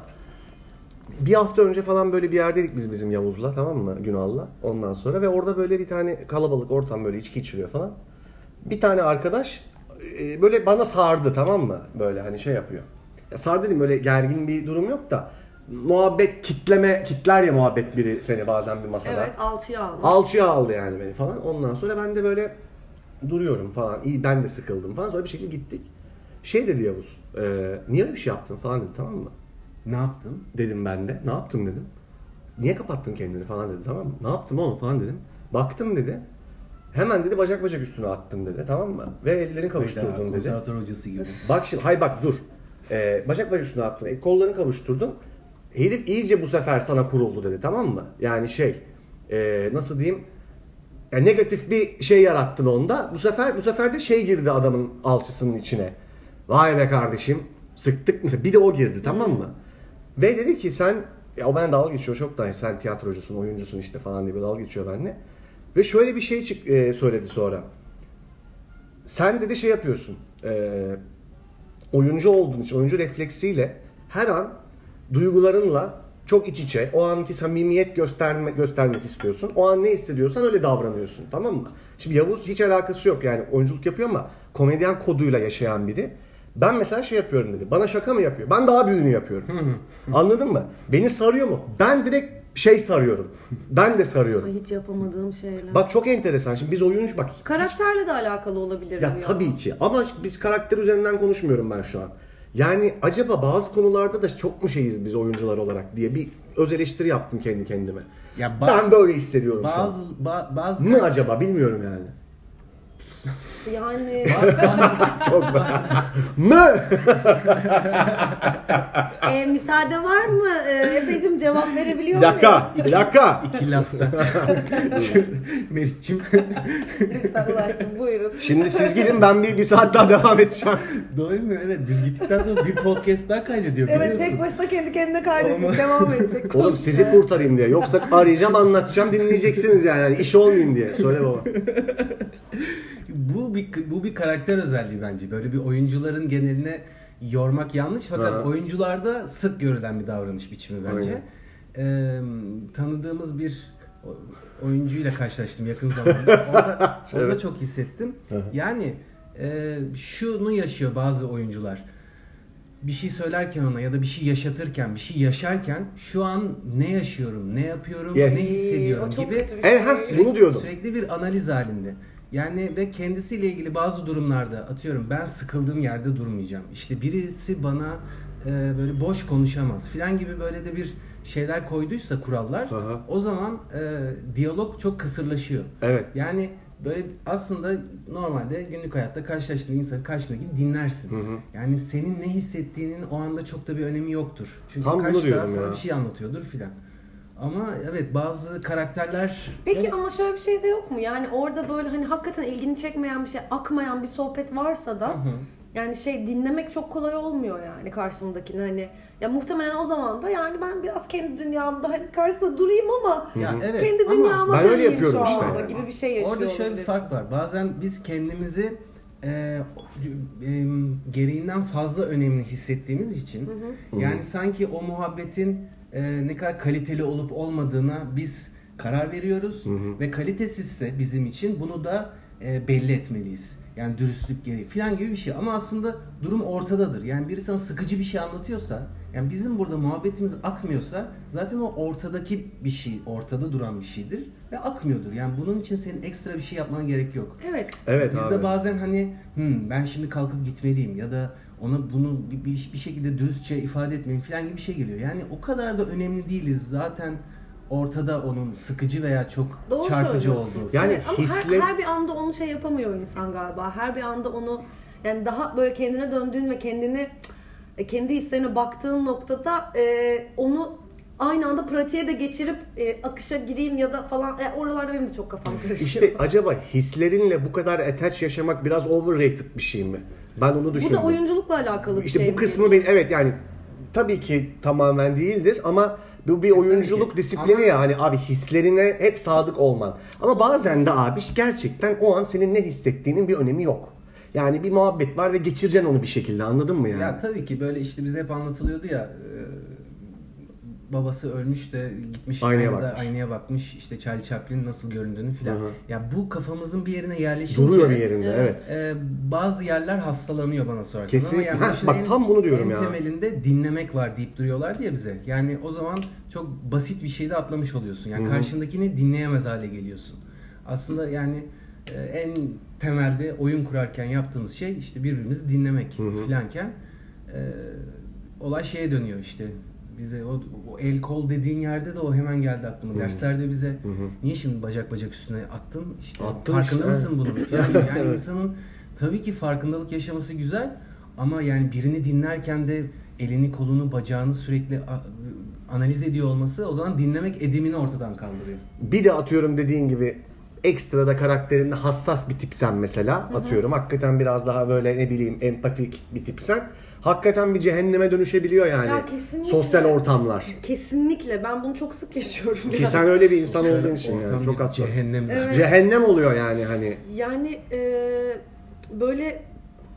bir hafta önce falan böyle bir yerdeydik biz bizim Yavuz'la, tamam mı, Günal'la ondan sonra ve orada böyle bir tane kalabalık ortam, böyle içki içiliyor falan. Bir tane arkadaş böyle bana sardı, tamam mı, böyle hani şey yapıyor. Ya sardı dedim, böyle gergin bir durum yok da. Muhabbet kitleme, kitler ya muhabbet biri seni bazen bir masada. Evet, alçıya aldı. Alçıya aldı yani beni falan. Ondan sonra ben de böyle duruyorum falan. İyi, ben de sıkıldım falan. Sonra bir şekilde gittik. Şey dedi Yavuz, e, niye öyle bir şey yaptın falan dedi, tamam mı? Ne yaptın? Dedim ben de. Ne yaptım dedim. Niye kapattın kendini falan dedi, tamam mı? Ne yaptım oğlum falan dedim. Baktım dedi. Hemen dedi bacak bacak üstüne attım dedi, tamam mı? Ve ellerini kavuşturdum dedi. Konservatuar hocası gibi. Bak şimdi, hay bak dur. E, bacak bacak üstüne attın, e, kollarını kavuşturdun. Herif iyice bu sefer sana kuruldu dedi, tamam mı? Yani şey, e, nasıl diyeyim? Yani negatif bir şey yarattın onda. Bu sefer bu sefer de şey girdi adamın alçısının içine. Vay be kardeşim, sıktık mesela. Bir de o girdi, tamam mı? Ve dedi ki sen, ya o benden dalga geçiyor çok daha, sen tiyatrocusun, oyuncusun işte falan diye böyle dalga geçiyor benimle. Ve şöyle bir şey çık, e, söyledi sonra. Sen dedi şey yapıyorsun, e, oyuncu olduğun için, oyuncu refleksiyle her an duygularınla çok iç içe, o anki samimiyet gösterme, göstermek istiyorsun. O an ne hissediyorsan öyle davranıyorsun, tamam mı? Şimdi Yavuz hiç alakası yok yani, oyunculuk yapıyor ama komedyen koduyla yaşayan biri. Ben mesela şey yapıyorum dedi, bana şaka mı yapıyor? Ben daha büyüğünü yapıyorum. Anladın mı? Beni sarıyor mu? Ben direkt şey sarıyorum. Ben de sarıyorum. Hiç yapamadığım şeyler. Bak çok enteresan. Şimdi biz oyuncu bak. Karakterle hiç... de alakalı olabilir. Ya, ya tabii ki ama biz karakter üzerinden konuşmuyorum ben şu an. Yani acaba bazı konularda da çok mu şeyiz biz oyuncular olarak diye bir öz eleştiri yaptım kendi kendime. Ya ba- ben böyle hissediyorum bazı, şu an. Ba- bazı mı acaba bilmiyorum yani. Yani çok mı? e, müsaade var mı? Efe'cim cevap verebiliyor muyum? Laka, laka. İki lafta. Meriç'cim. Lütfen ulaşın, buyurun. Şimdi siz gidin, ben bir, bir saat daha devam edeceğim. Doğru mu? Evet, biz gittikten sonra bir podcast daha kaydediyor. Evet, tek başına kendi kendine kaydedip Ama... devam edecek. Oğlum sizi kurtarayım diye. Yoksa arayacağım, anlatacağım, dinleyeceksiniz yani. yani iş olmayayım diye. Söyle baba. Bu bir, bu bir karakter özelliği bence. Böyle bir oyuncuların geneline yormak yanlış fakat ha. oyuncularda sık görülen bir davranış biçimi bence. Ee, tanıdığımız bir oyuncuyla karşılaştım yakın zamanda. Orada, evet. orada çok hissettim. Aha. Yani e, şunu yaşıyor bazı oyuncular. Bir şey söylerken ona ya da bir şey yaşatırken, bir şey yaşarken şu an ne yaşıyorum, ne yapıyorum, yes. ne hissediyorum gibi. Şey. Bunu diyordum. Sürekli bir analiz halinde. Yani ve kendisiyle ilgili bazı durumlarda atıyorum ben sıkıldığım yerde durmayacağım. İşte birisi bana e, böyle boş konuşamaz filan gibi böyle de bir şeyler koyduysa kurallar Aha. o zaman e, diyalog çok kısırlaşıyor. Evet. Yani böyle aslında normalde günlük hayatta karşılaştığın insanın karşındakini dinlersin. Hı hı. Yani senin ne hissettiğinin o anda çok da bir önemi yoktur. Çünkü Tam karşı taraf sana bir şey anlatıyordur filan. Ama evet bazı karakterler... Peki evet. ama şöyle bir şey de yok mu? Yani orada böyle hani hakikaten ilgini çekmeyen bir şey, akmayan bir sohbet varsa da... Hı-hı. Yani şey dinlemek çok kolay olmuyor yani karşındakini hani. Ya muhtemelen o zaman da yani ben biraz kendi dünyamda hani karşısında durayım ama ya, evet. kendi dünyama döneyim şu anda işte. gibi bir şey yaşıyor. Orada şöyle bir fark var. Bazen biz kendimizi e, e, gereğinden fazla önemli hissettiğimiz için... Hı-hı. Yani Hı-hı. sanki o muhabbetin... Ee, ne kadar kaliteli olup olmadığına biz karar veriyoruz hı hı. ve kalitesizse bizim için bunu da e, belli etmeliyiz. Yani dürüstlük gereği falan gibi bir şey ama aslında durum ortadadır. Yani biri sana sıkıcı bir şey anlatıyorsa, yani bizim burada muhabbetimiz akmıyorsa zaten o ortadaki bir şey, ortada duran bir şeydir ve akmıyordur. Yani bunun için senin ekstra bir şey yapmana gerek yok. Evet. Evet Biz abi. de bazen hani ben şimdi kalkıp gitmeliyim ya da ona bunu bir, bir şekilde dürüstçe ifade etmeyin falan gibi bir şey geliyor. Yani o kadar da önemli değiliz zaten ortada onun sıkıcı veya çok Doğru çarpıcı olduğu. Yani evet, hisle... her, her bir anda onu şey yapamıyor insan galiba. Her bir anda onu yani daha böyle kendine döndüğün ve kendini kendi hislerine baktığın noktada e, onu aynı anda pratiğe de geçirip e, akışa gireyim ya da falan e, oralarda benim de çok kafam karışıyor. İşte acaba hislerinle bu kadar attach yaşamak biraz overrated bir şey mi? Ben onu düşündüm. Bu da oyunculukla alakalı bir işte şey. İşte bu kısmı ben evet yani tabii ki tamamen değildir ama bu bir oyunculuk disiplini ama... ya hani abi hislerine hep sadık olman. Ama bazen de abi gerçekten o an senin ne hissettiğinin bir önemi yok. Yani bir muhabbet var ve geçireceksin onu bir şekilde anladın mı yani? Ya tabii ki böyle işte bize hep anlatılıyordu ya e, babası ölmüş de gitmiş aynaya bakmış. aynaya bakmış işte Charlie Chaplin'in nasıl göründüğünü filan. Ya bu kafamızın bir yerine yerleşince duruyor bir yerinde evet. E, bazı yerler hastalanıyor bana sorarsan. Kesinlikle. Yani ha, bak en, tam bunu diyorum en ya. Temelinde dinlemek var deyip duruyorlar diye bize. Yani o zaman çok basit bir şeyde atlamış oluyorsun. Yani Hı-hı. karşındakini dinleyemez hale geliyorsun. Aslında yani e, en temelde oyun kurarken yaptığımız şey işte birbirimizi dinlemek Hı-hı. filanken e, olay şeye dönüyor işte bize o, o el kol dediğin yerde de o hemen geldi aklıma Hı-hı. derslerde bize Hı-hı. niye şimdi bacak bacak üstüne attın işte Attım farkında işte. mısın bunu yani, yani insanın tabii ki farkındalık yaşaması güzel ama yani birini dinlerken de elini kolunu bacağını sürekli a- analiz ediyor olması o zaman dinlemek edimini ortadan kaldırıyor. Bir de atıyorum dediğin gibi ekstra da karakterinde hassas bir tipsen mesela Hı-hı. atıyorum. Hakikaten biraz daha böyle ne bileyim empatik bir tipsen. Hakikaten bir cehenneme dönüşebiliyor yani. Ya sosyal ortamlar. Kesinlikle. Ben bunu çok sık yaşıyorum. Ki yani. Sen öyle bir insan sosyal olduğun için yani. Çok hassas. Cehennem, evet. Cehennem oluyor yani hani. Yani e, böyle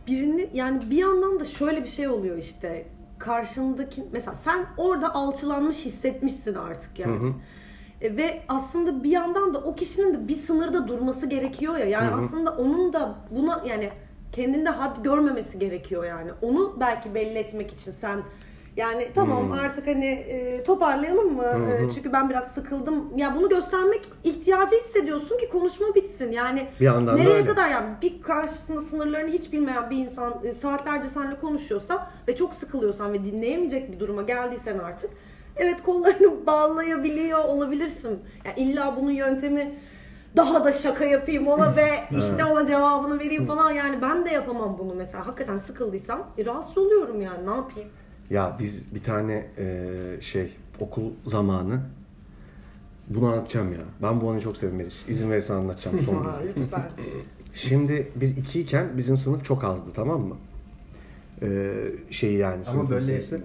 birini yani bir yandan da şöyle bir şey oluyor işte. Karşındaki mesela sen orada alçalanmış hissetmişsin artık yani. Hı-hı. Ve aslında bir yandan da o kişinin de bir sınırda durması gerekiyor ya. Yani hı hı. aslında onun da buna yani kendinde had görmemesi gerekiyor yani. Onu belki belli etmek için sen Yani tamam hmm. artık hani e, toparlayalım mı? Hmm. E, çünkü ben biraz sıkıldım. Ya bunu göstermek ihtiyacı hissediyorsun ki konuşma bitsin. Yani nereye öyle. kadar yani bir karşısında sınırlarını hiç bilmeyen bir insan e, saatlerce seninle konuşuyorsa ve çok sıkılıyorsan ve dinleyemeyecek bir duruma geldiysen artık evet kollarını bağlayabiliyor olabilirsin. Yani illa bunun yöntemi daha da şaka yapayım ona ve işte ona cevabını vereyim falan. Yani ben de yapamam bunu mesela. Hakikaten sıkıldıysam e, rahatsız oluyorum yani. Ne yapayım? Ya biz bir tane e, şey okul zamanı bunu anlatacağım ya. Ben bu anı çok sevdim Meriç. İzin verirsen anlatacağım sonra. Lütfen. Şimdi biz iki iken bizim sınıf çok azdı, tamam mı? E, şey yani. Ama böyle sınıf.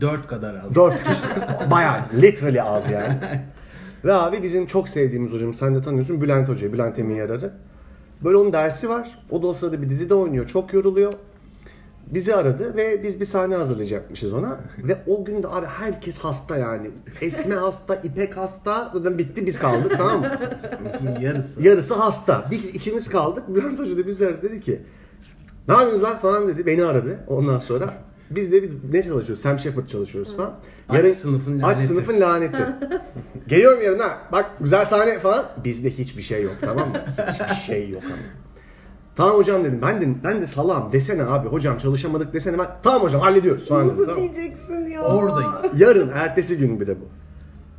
Dört kadar az. Dört kişi. Bayağı literally az yani. Ve abi bizim çok sevdiğimiz hocam, sen de tanıyorsun, Bülent Hoca'yı, Bülent Emin Yararı. Böyle onun dersi var. O da o sırada bir dizide oynuyor. Çok yoruluyor. Bizi aradı ve biz bir sahne hazırlayacakmışız ona. Ve o gün de abi herkes hasta yani. Esme hasta, İpek hasta. Zaten bitti, biz kaldık, tamam mı? Sınıfın yarısı. Yarısı hasta. Biz ikimiz kaldık. Bülent Hoca da bizi aradı, dedi ki ne yapıyorsunuz lan falan dedi. Beni aradı ondan sonra. Biz de biz ne çalışıyoruz? Sam Shepard çalışıyoruz falan. Yarın, aç sınıfın laneti. Aç sınıfın laneti. Geliyorum yarın ha. Bak güzel sahne falan. Bizde hiçbir şey yok, tamam mı? Hiçbir şey yok ama. Tamam hocam dedim. Ben de ben de salam desene abi. Hocam çalışamadık desene. Ben, tamam hocam hallediyoruz. Sonra nasıl dedim, diyeceksin tamam. ya? Oradayız. Yarın, ertesi gün bir de bu.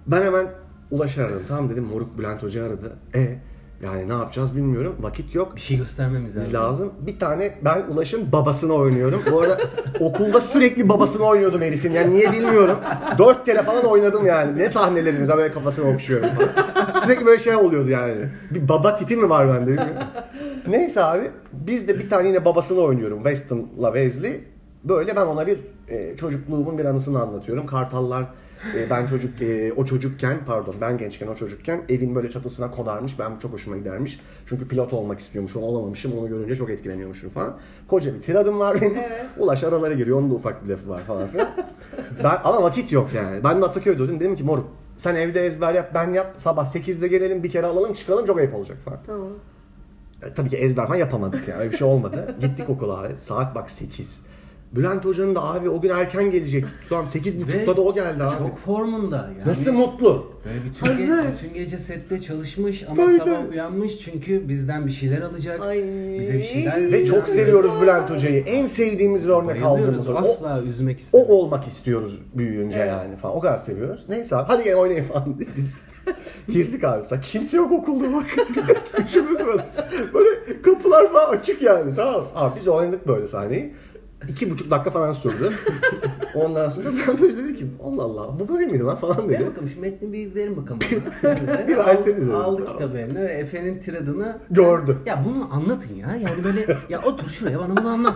Ben hemen Ulaş'ı aradım. Tamam dedim. Moruk Bülent Hoca aradı. E yani ne yapacağız bilmiyorum. Vakit yok. Bir şey göstermemiz lazım. Biz lazım. Bir tane ben Ulaş'ın babasını oynuyorum. Bu arada okulda sürekli babasını oynuyordum herifin. Yani niye bilmiyorum. Dört kere falan oynadım yani. Ne sahnelerimiz var böyle kafasını okşuyorum falan. Sürekli böyle şey oluyordu yani. Bir baba tipi mi var bende bilmiyorum. Neyse abi. Biz de bir tane yine babasını oynuyorum. Weston'la Wesley. Böyle ben ona bir e, çocukluğumun bir anısını anlatıyorum. Kartallar e, ben çocuk e, o çocukken pardon ben gençken o çocukken evin böyle çatısına konarmış. Ben çok hoşuma gidermiş. Çünkü pilot olmak istiyormuş. Onu olamamışım. Onu görünce çok etkileniyormuşum falan. Koca bir tiradım var benim. Evet. Ulaş aralara giriyor. Onun da ufak bir lafı var falan filan. Ben, ama vakit yok yani. Ben de Ataköy'de ödüm. Dedim ki moruk sen evde ezber yap, ben yap. Sabah sekizde gelelim, bir kere alalım çıkalım, çok ayıp olacak falan. Tamam. E, tabii ki ezber falan yapamadık yani. Öyle bir şey olmadı. Gittik okula abi. Saat bak sekiz. Bülent Hoca'nın da abi o gün erken gelecek. Tamam sekiz buçukta da o geldi abi. Çok formunda yani. Nasıl mutlu? Böyle bütün, ge- bütün gece sette çalışmış ama böyle sabah uyanmış çünkü bizden bir şeyler alacak. Ay. Bize bir şeyler. Ve çok seviyoruz Bülent Hoca'yı. En sevdiğimiz ve örnek aldığımız. Asla o, üzmek istemiyoruz. O olmak istiyoruz büyüyünce evet. yani falan. O kadar seviyoruz. Neyse abi hadi gel oynayın falan diye biz girdik abi. Sen kimse yok okulda bak. Üçümüz varız. Böyle kapılar falan açık yani, tamam. Abi biz oynadık böyle sahneyi. İki buçuk dakika falan sürdü. Ondan sonra Bülent Hoca dedi ki Allah Allah bu böyle miydi lan falan dedi. Ver bakalım şu metni bir verin bakalım. bir verseniz. Al, aldı kitabı eline ve Efe'nin tiradını gördü. Ya bunu anlatın ya yani böyle ya otur şuraya bana bunu anlat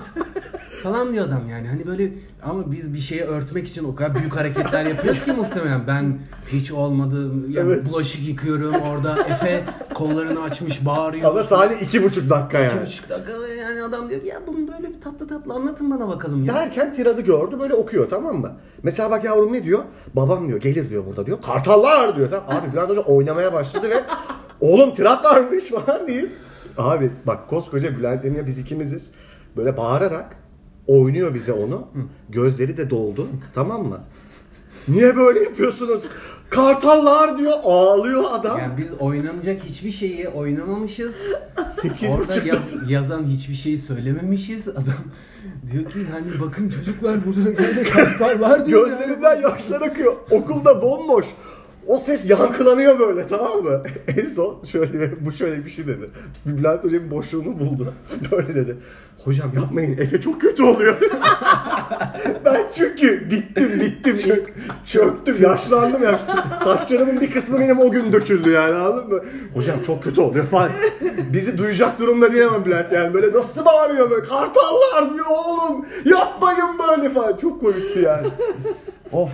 falan diyor adam yani hani böyle ama biz bir şeyi örtmek için o kadar büyük hareketler yapıyoruz ki muhtemelen ben hiç olmadı yani evet. bulaşık yıkıyorum orada Efe kollarını açmış bağırıyor. Ama sahne iki buçuk dakika yani. İki buçuk dakika yani adam diyor ya bunu böyle bir tatlı tatlı anlatın bana bakalım. Ya. Derken tiradı gördü böyle okuyor, tamam mı? Mesela bak yavrum ne diyor? Babam diyor gelir diyor burada diyor. Kartallar diyor. Tamam. Abi Bülent Hoca oynamaya başladı ve oğlum tirat varmış falan diyeyim. Abi bak koskoca Bülent Emin'e biz ikimiziz. Böyle bağırarak oynuyor bize onu. Gözleri de doldu. Tamam mı? Niye böyle yapıyorsunuz? Kartallar diyor. Ağlıyor adam. Yani biz oynanacak hiçbir şeyi oynamamışız. Orada yaz, yazan hiçbir şeyi söylememişiz. Adam diyor ki hani bakın çocuklar burada böyle kartallar diyor. Gözlerinden yaşlar akıyor. Okulda bomboş. O ses yankılanıyor böyle, tamam mı? En son şöyle bu şöyle bir şey dedi. Bülent Hoca'nın boşluğunu buldu. Böyle dedi. Hocam yapmayın Efe çok kötü oluyor. Ben çünkü bittim bittim. Çök, çöktüm yaşlandım ya. Saçlarımın bir kısmı benim o gün döküldü yani anladın mı? Hocam çok kötü oluyor falan. Bizi duyacak durumda diyemem Bülent yani. Böyle nasıl bağırıyor böyle kartallar diyor oğlum. Yapmayın böyle falan. Çok komikti yani. Of.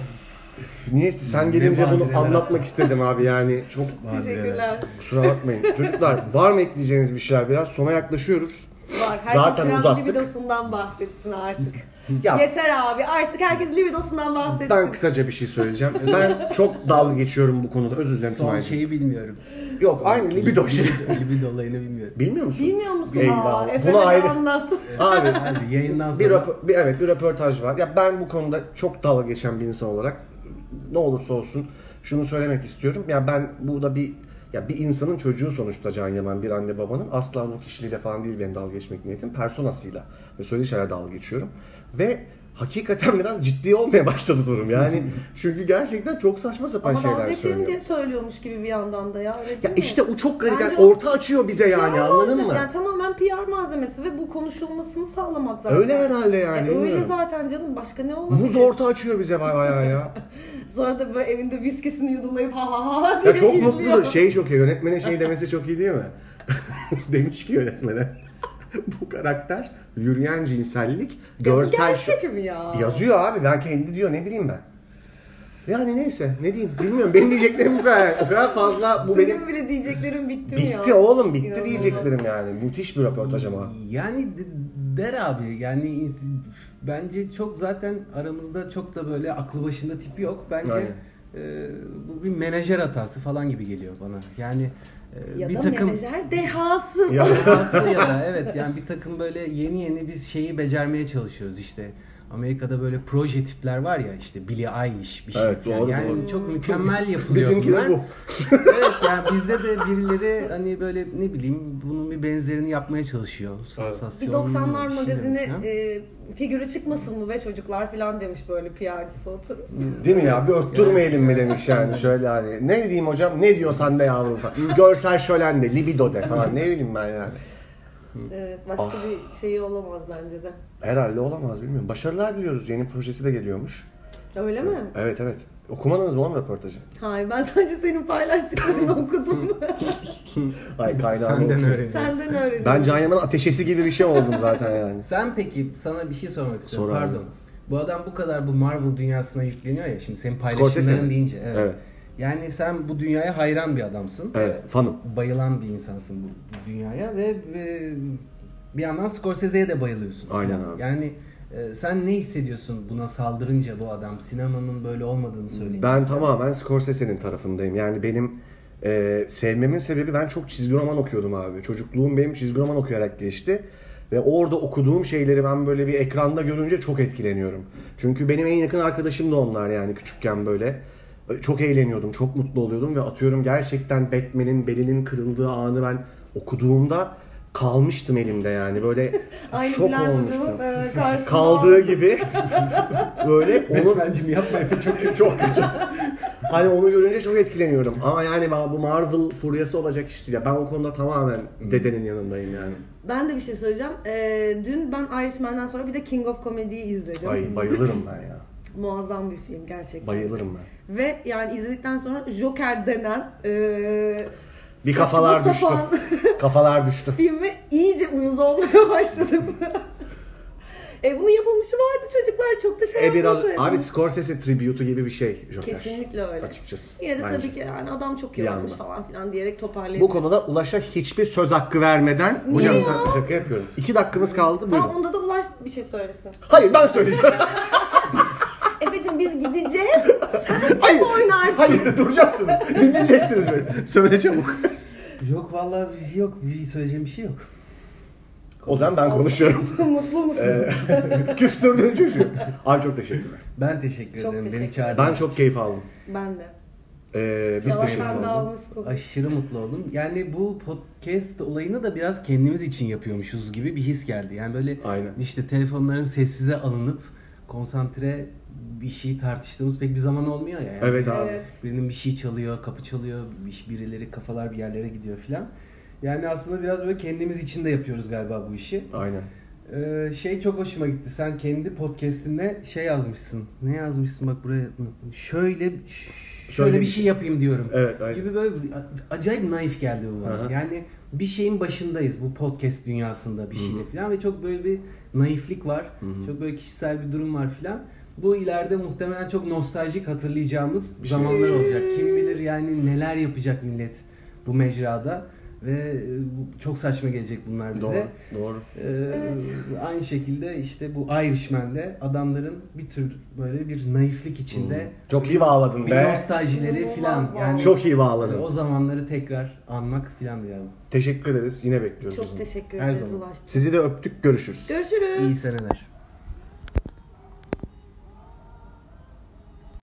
Niyeyse sen gelince ne bunu anlatmak istedim abi yani çok teşekkürler. Kusura bakmayın. Çocuklar var mı ekleyeceğiniz bir şeyler, biraz sona yaklaşıyoruz. Var. Herkes zaten uzattık. Herkes Kremli videosundan bahsetsin artık. Ya, yeter abi artık herkes libidosundan bahsetsin. Ben kısaca bir şey söyleyeceğim. Ben çok dalga geçiyorum bu konuda. Özür dilerim. Son Tumay'cığım. Şeyi bilmiyorum. Yok aynı libido şey. Libido olayını bilmiyorum. Bilmiyor musun? Bilmiyor musun? Eyvallah. Bunu ayrı anlat. Abi yayından sonra. Bir röp- bir, evet bir röportaj var. Ya ben bu konuda çok dalga geçen bir insan olarak ne olursa olsun şunu söylemek istiyorum. Ya ben burada bir ya bir insanın çocuğu sonuçta can yanan bir anne babanın asla onun kişiliğiyle falan değil benim dalga geçmek niyetim. Personasıyla ve söylediği şeylerle dalga geçiyorum. Ve hakikaten biraz ciddi olmaya başladı durum yani. Çünkü gerçekten çok saçma sapan ama şeyler söylüyor. Ama diye söylüyormuş gibi bir yandan da ya. Ya mi? İşte o çok garip. Yani orta o... açıyor bize yani P R anladın malzeme. Mı? Yani tamamen P R malzemesi ve bu konuşulmasını sağlamak zaten. Öyle herhalde yani. E, öyle zaten canım. Başka ne olabilir? Muz orta açıyor bize bayağı ya. Sonra da böyle evinde viskisini yudumlayıp ha ha ha diye ya çok izliyor. Mutlu. Şey çok iyi. Yönetmene şey demesi çok iyi değil mi? Demiş ki yönetmene. Bu karakter yürüyen cinsellik görsel şok ya. Yazıyor abi ben kendi diyor ne bileyim ben. Yani neyse ne diyeyim bilmiyorum benim diyeceklerim bu kadar o kadar fazla bu senin benim. Senin bile diyeceklerim bitti mi ya? Bitti oğlum bitti İnanılmaz. Diyeceklerim yani müthiş bir röportaj ama. Yani der abi yani bence çok zaten aramızda çok da böyle aklı başında tipi yok bence yani. e, bu bir menajer hatası falan gibi geliyor bana yani. Ya bir da takım menajer dehası ya, dehası ya da evet yani bir takım böyle yeni yeni biz şeyi becermeye çalışıyoruz işte Amerika'da böyle proje tipler var ya işte Billie Eilish bir şey evet, yani, doğru, yani doğru. Çok mükemmel yapılıyor bizimkiler bunlar. Evet yani bizde de birileri hani böyle ne bileyim bunun bir benzerini yapmaya çalışıyor sansasyonlu. Bir doksanlar şey magazini e, figürü çıkmasın mı be çocuklar falan demiş böyle P R'cısı oturup. Değil mi ya bir örttürmeyelim mi demiş yani şöyle hani ne diyeyim hocam ne diyorsan de yavrum falan. Görsel şölen de libido de falan ne bileyim ben yani. Evet, başka ah. bir şeyi olamaz bence de. Herhalde olamaz, bilmiyorum. Başarılar diliyoruz. Yeni projesi de geliyormuş. Öyle mi? Evet, evet. Okumadınız mı onun röportajı? Hayır, ben sadece senin paylaştıklarını okudum. Ay kaynağını Senden okudum. Öğreniyorsun. Senden öğreniyorum. Ben Can Yaman'ın ateşesi gibi bir şey oldum zaten yani. Sen peki, sana bir şey sormak istiyorum. Soralım. Pardon. Bu adam bu kadar bu Marvel dünyasına yükleniyor ya, şimdi senin paylaşımların deyince. Evet. evet. Yani sen bu dünyaya hayran bir adamsın. Evet, fanım. Bayılan bir insansın bu dünyaya ve, ve bir yandan Scorsese'ye de bayılıyorsun. Aynen abi. Yani e, sen ne hissediyorsun buna saldırınca bu adam? Sinemanın böyle olmadığını söyleyeyim. Ben tamamen Scorsese'nin tarafındayım. Yani benim e, sevmemin sebebi ben çok çizgi roman okuyordum abi. Çocukluğum benim çizgi roman okuyarak geçti. Ve orada okuduğum şeyleri ben böyle bir ekranda görünce çok etkileniyorum. Çünkü benim en yakın arkadaşım da onlar yani küçükken böyle. Çok eğleniyordum, çok mutlu oluyordum ve atıyorum gerçekten Batman'in belinin kırıldığı anı ben okuduğumda kalmıştım elimde yani böyle şok olmuştum. E, Kaldığı gibi böyle onu Batman'cim yapma Efe çok çok kötü. Hani onu görünce çok etkileniyorum. Ama yani bu Marvel furyası olacak iş değil. Ben o konuda tamamen dedenin yanındayım yani. Ben de bir şey söyleyeceğim. Ee, dün ben Irishman'dan sonra bir de King of Comedy'yi izledim. Ay bayılırım ben ya. Muazzam bir film gerçekten. Bayılırım ben. Ve yani izledikten sonra Joker denen ee, bir kafalar düştü. Kafalar düştü. Filme iyice uyuz olmaya başladım. E bunun yapılmışı vardı çocuklar çok da şey e biraz abi Scorsese tribute'u gibi bir şey Joker. Kesinlikle öyle. Açıkçası. Yine de bence. Tabii ki yani adam çok yorulmuş falan filan diyerek toparlayabilir. Bu konuda Ulaş'a hiçbir söz hakkı vermeden niye hocam sen şaka yapıyorum. iki dakikamız kaldı buyurun. Tamam onda da Ulaş bir şey söylesin. Hayır ben söyleyeceğim. Efeciğim biz gideceğiz, sen hayır, oynarsın. Hayır, duracaksınız, dinleyeceksiniz beni. Söyle çabuk. Yok vallahi yok, bir söyleyeceğim bir şey yok. O zaman ben konuşuyorum. Mutlu musun? Ee, küstürdüğün çocuğu. Abi çok teşekkürler. Ben teşekkür ederim, çok teşekkür. Beni çağırdınız. Ben çok keyif aldım. Ben de. Ee, biz teşekkür oldum. Aşırı mutlu oldum. Yani bu podcast olayını da biraz kendimiz için yapıyormuşuz gibi bir his geldi. Yani böyle aynen. İşte telefonların sessize alınıp konsantre bir şey tartıştığımız pek bir zaman olmuyor ya. Yani. Evet abi. Evet. Birinin bir şey çalıyor, kapı çalıyor, birileri kafalar bir yerlere gidiyor filan. Yani aslında biraz böyle kendimiz için de yapıyoruz galiba bu işi. Aynen. Ee, şey çok hoşuma gitti. Sen kendi podcast'inde şey yazmışsın. Ne yazmışsın bak buraya? Şöyle şöyle, şöyle bir şey yapayım diyorum. Evet, aynen. Gibi böyle acayip naif geldi bu bana. Aha. Yani bir şeyin başındayız bu podcast dünyasında bir şeyle filan ve çok böyle bir naiflik var. Hı-hı. Çok böyle kişisel bir durum var filan. Bu ileride muhtemelen çok nostaljik hatırlayacağımız zamanlar olacak. Kim bilir yani neler yapacak millet bu mecrada. Ve çok saçma gelecek bunlar bize. Doğru, doğru. Ee, evet. Aynı şekilde işte bu Irishman'de adamların bir tür böyle bir naiflik içinde hmm. çok iyi bağladın bir be. Nostaljileri hmm. filan. Yani çok iyi bağladın. O zamanları tekrar anmak filan diye. Yani. Teşekkür ederiz. Yine bekliyoruz. Çok teşekkür ederiz. Her zaman. Ulaştık. Sizi de öptük. Görüşürüz. Görüşürüz. İyi seneler.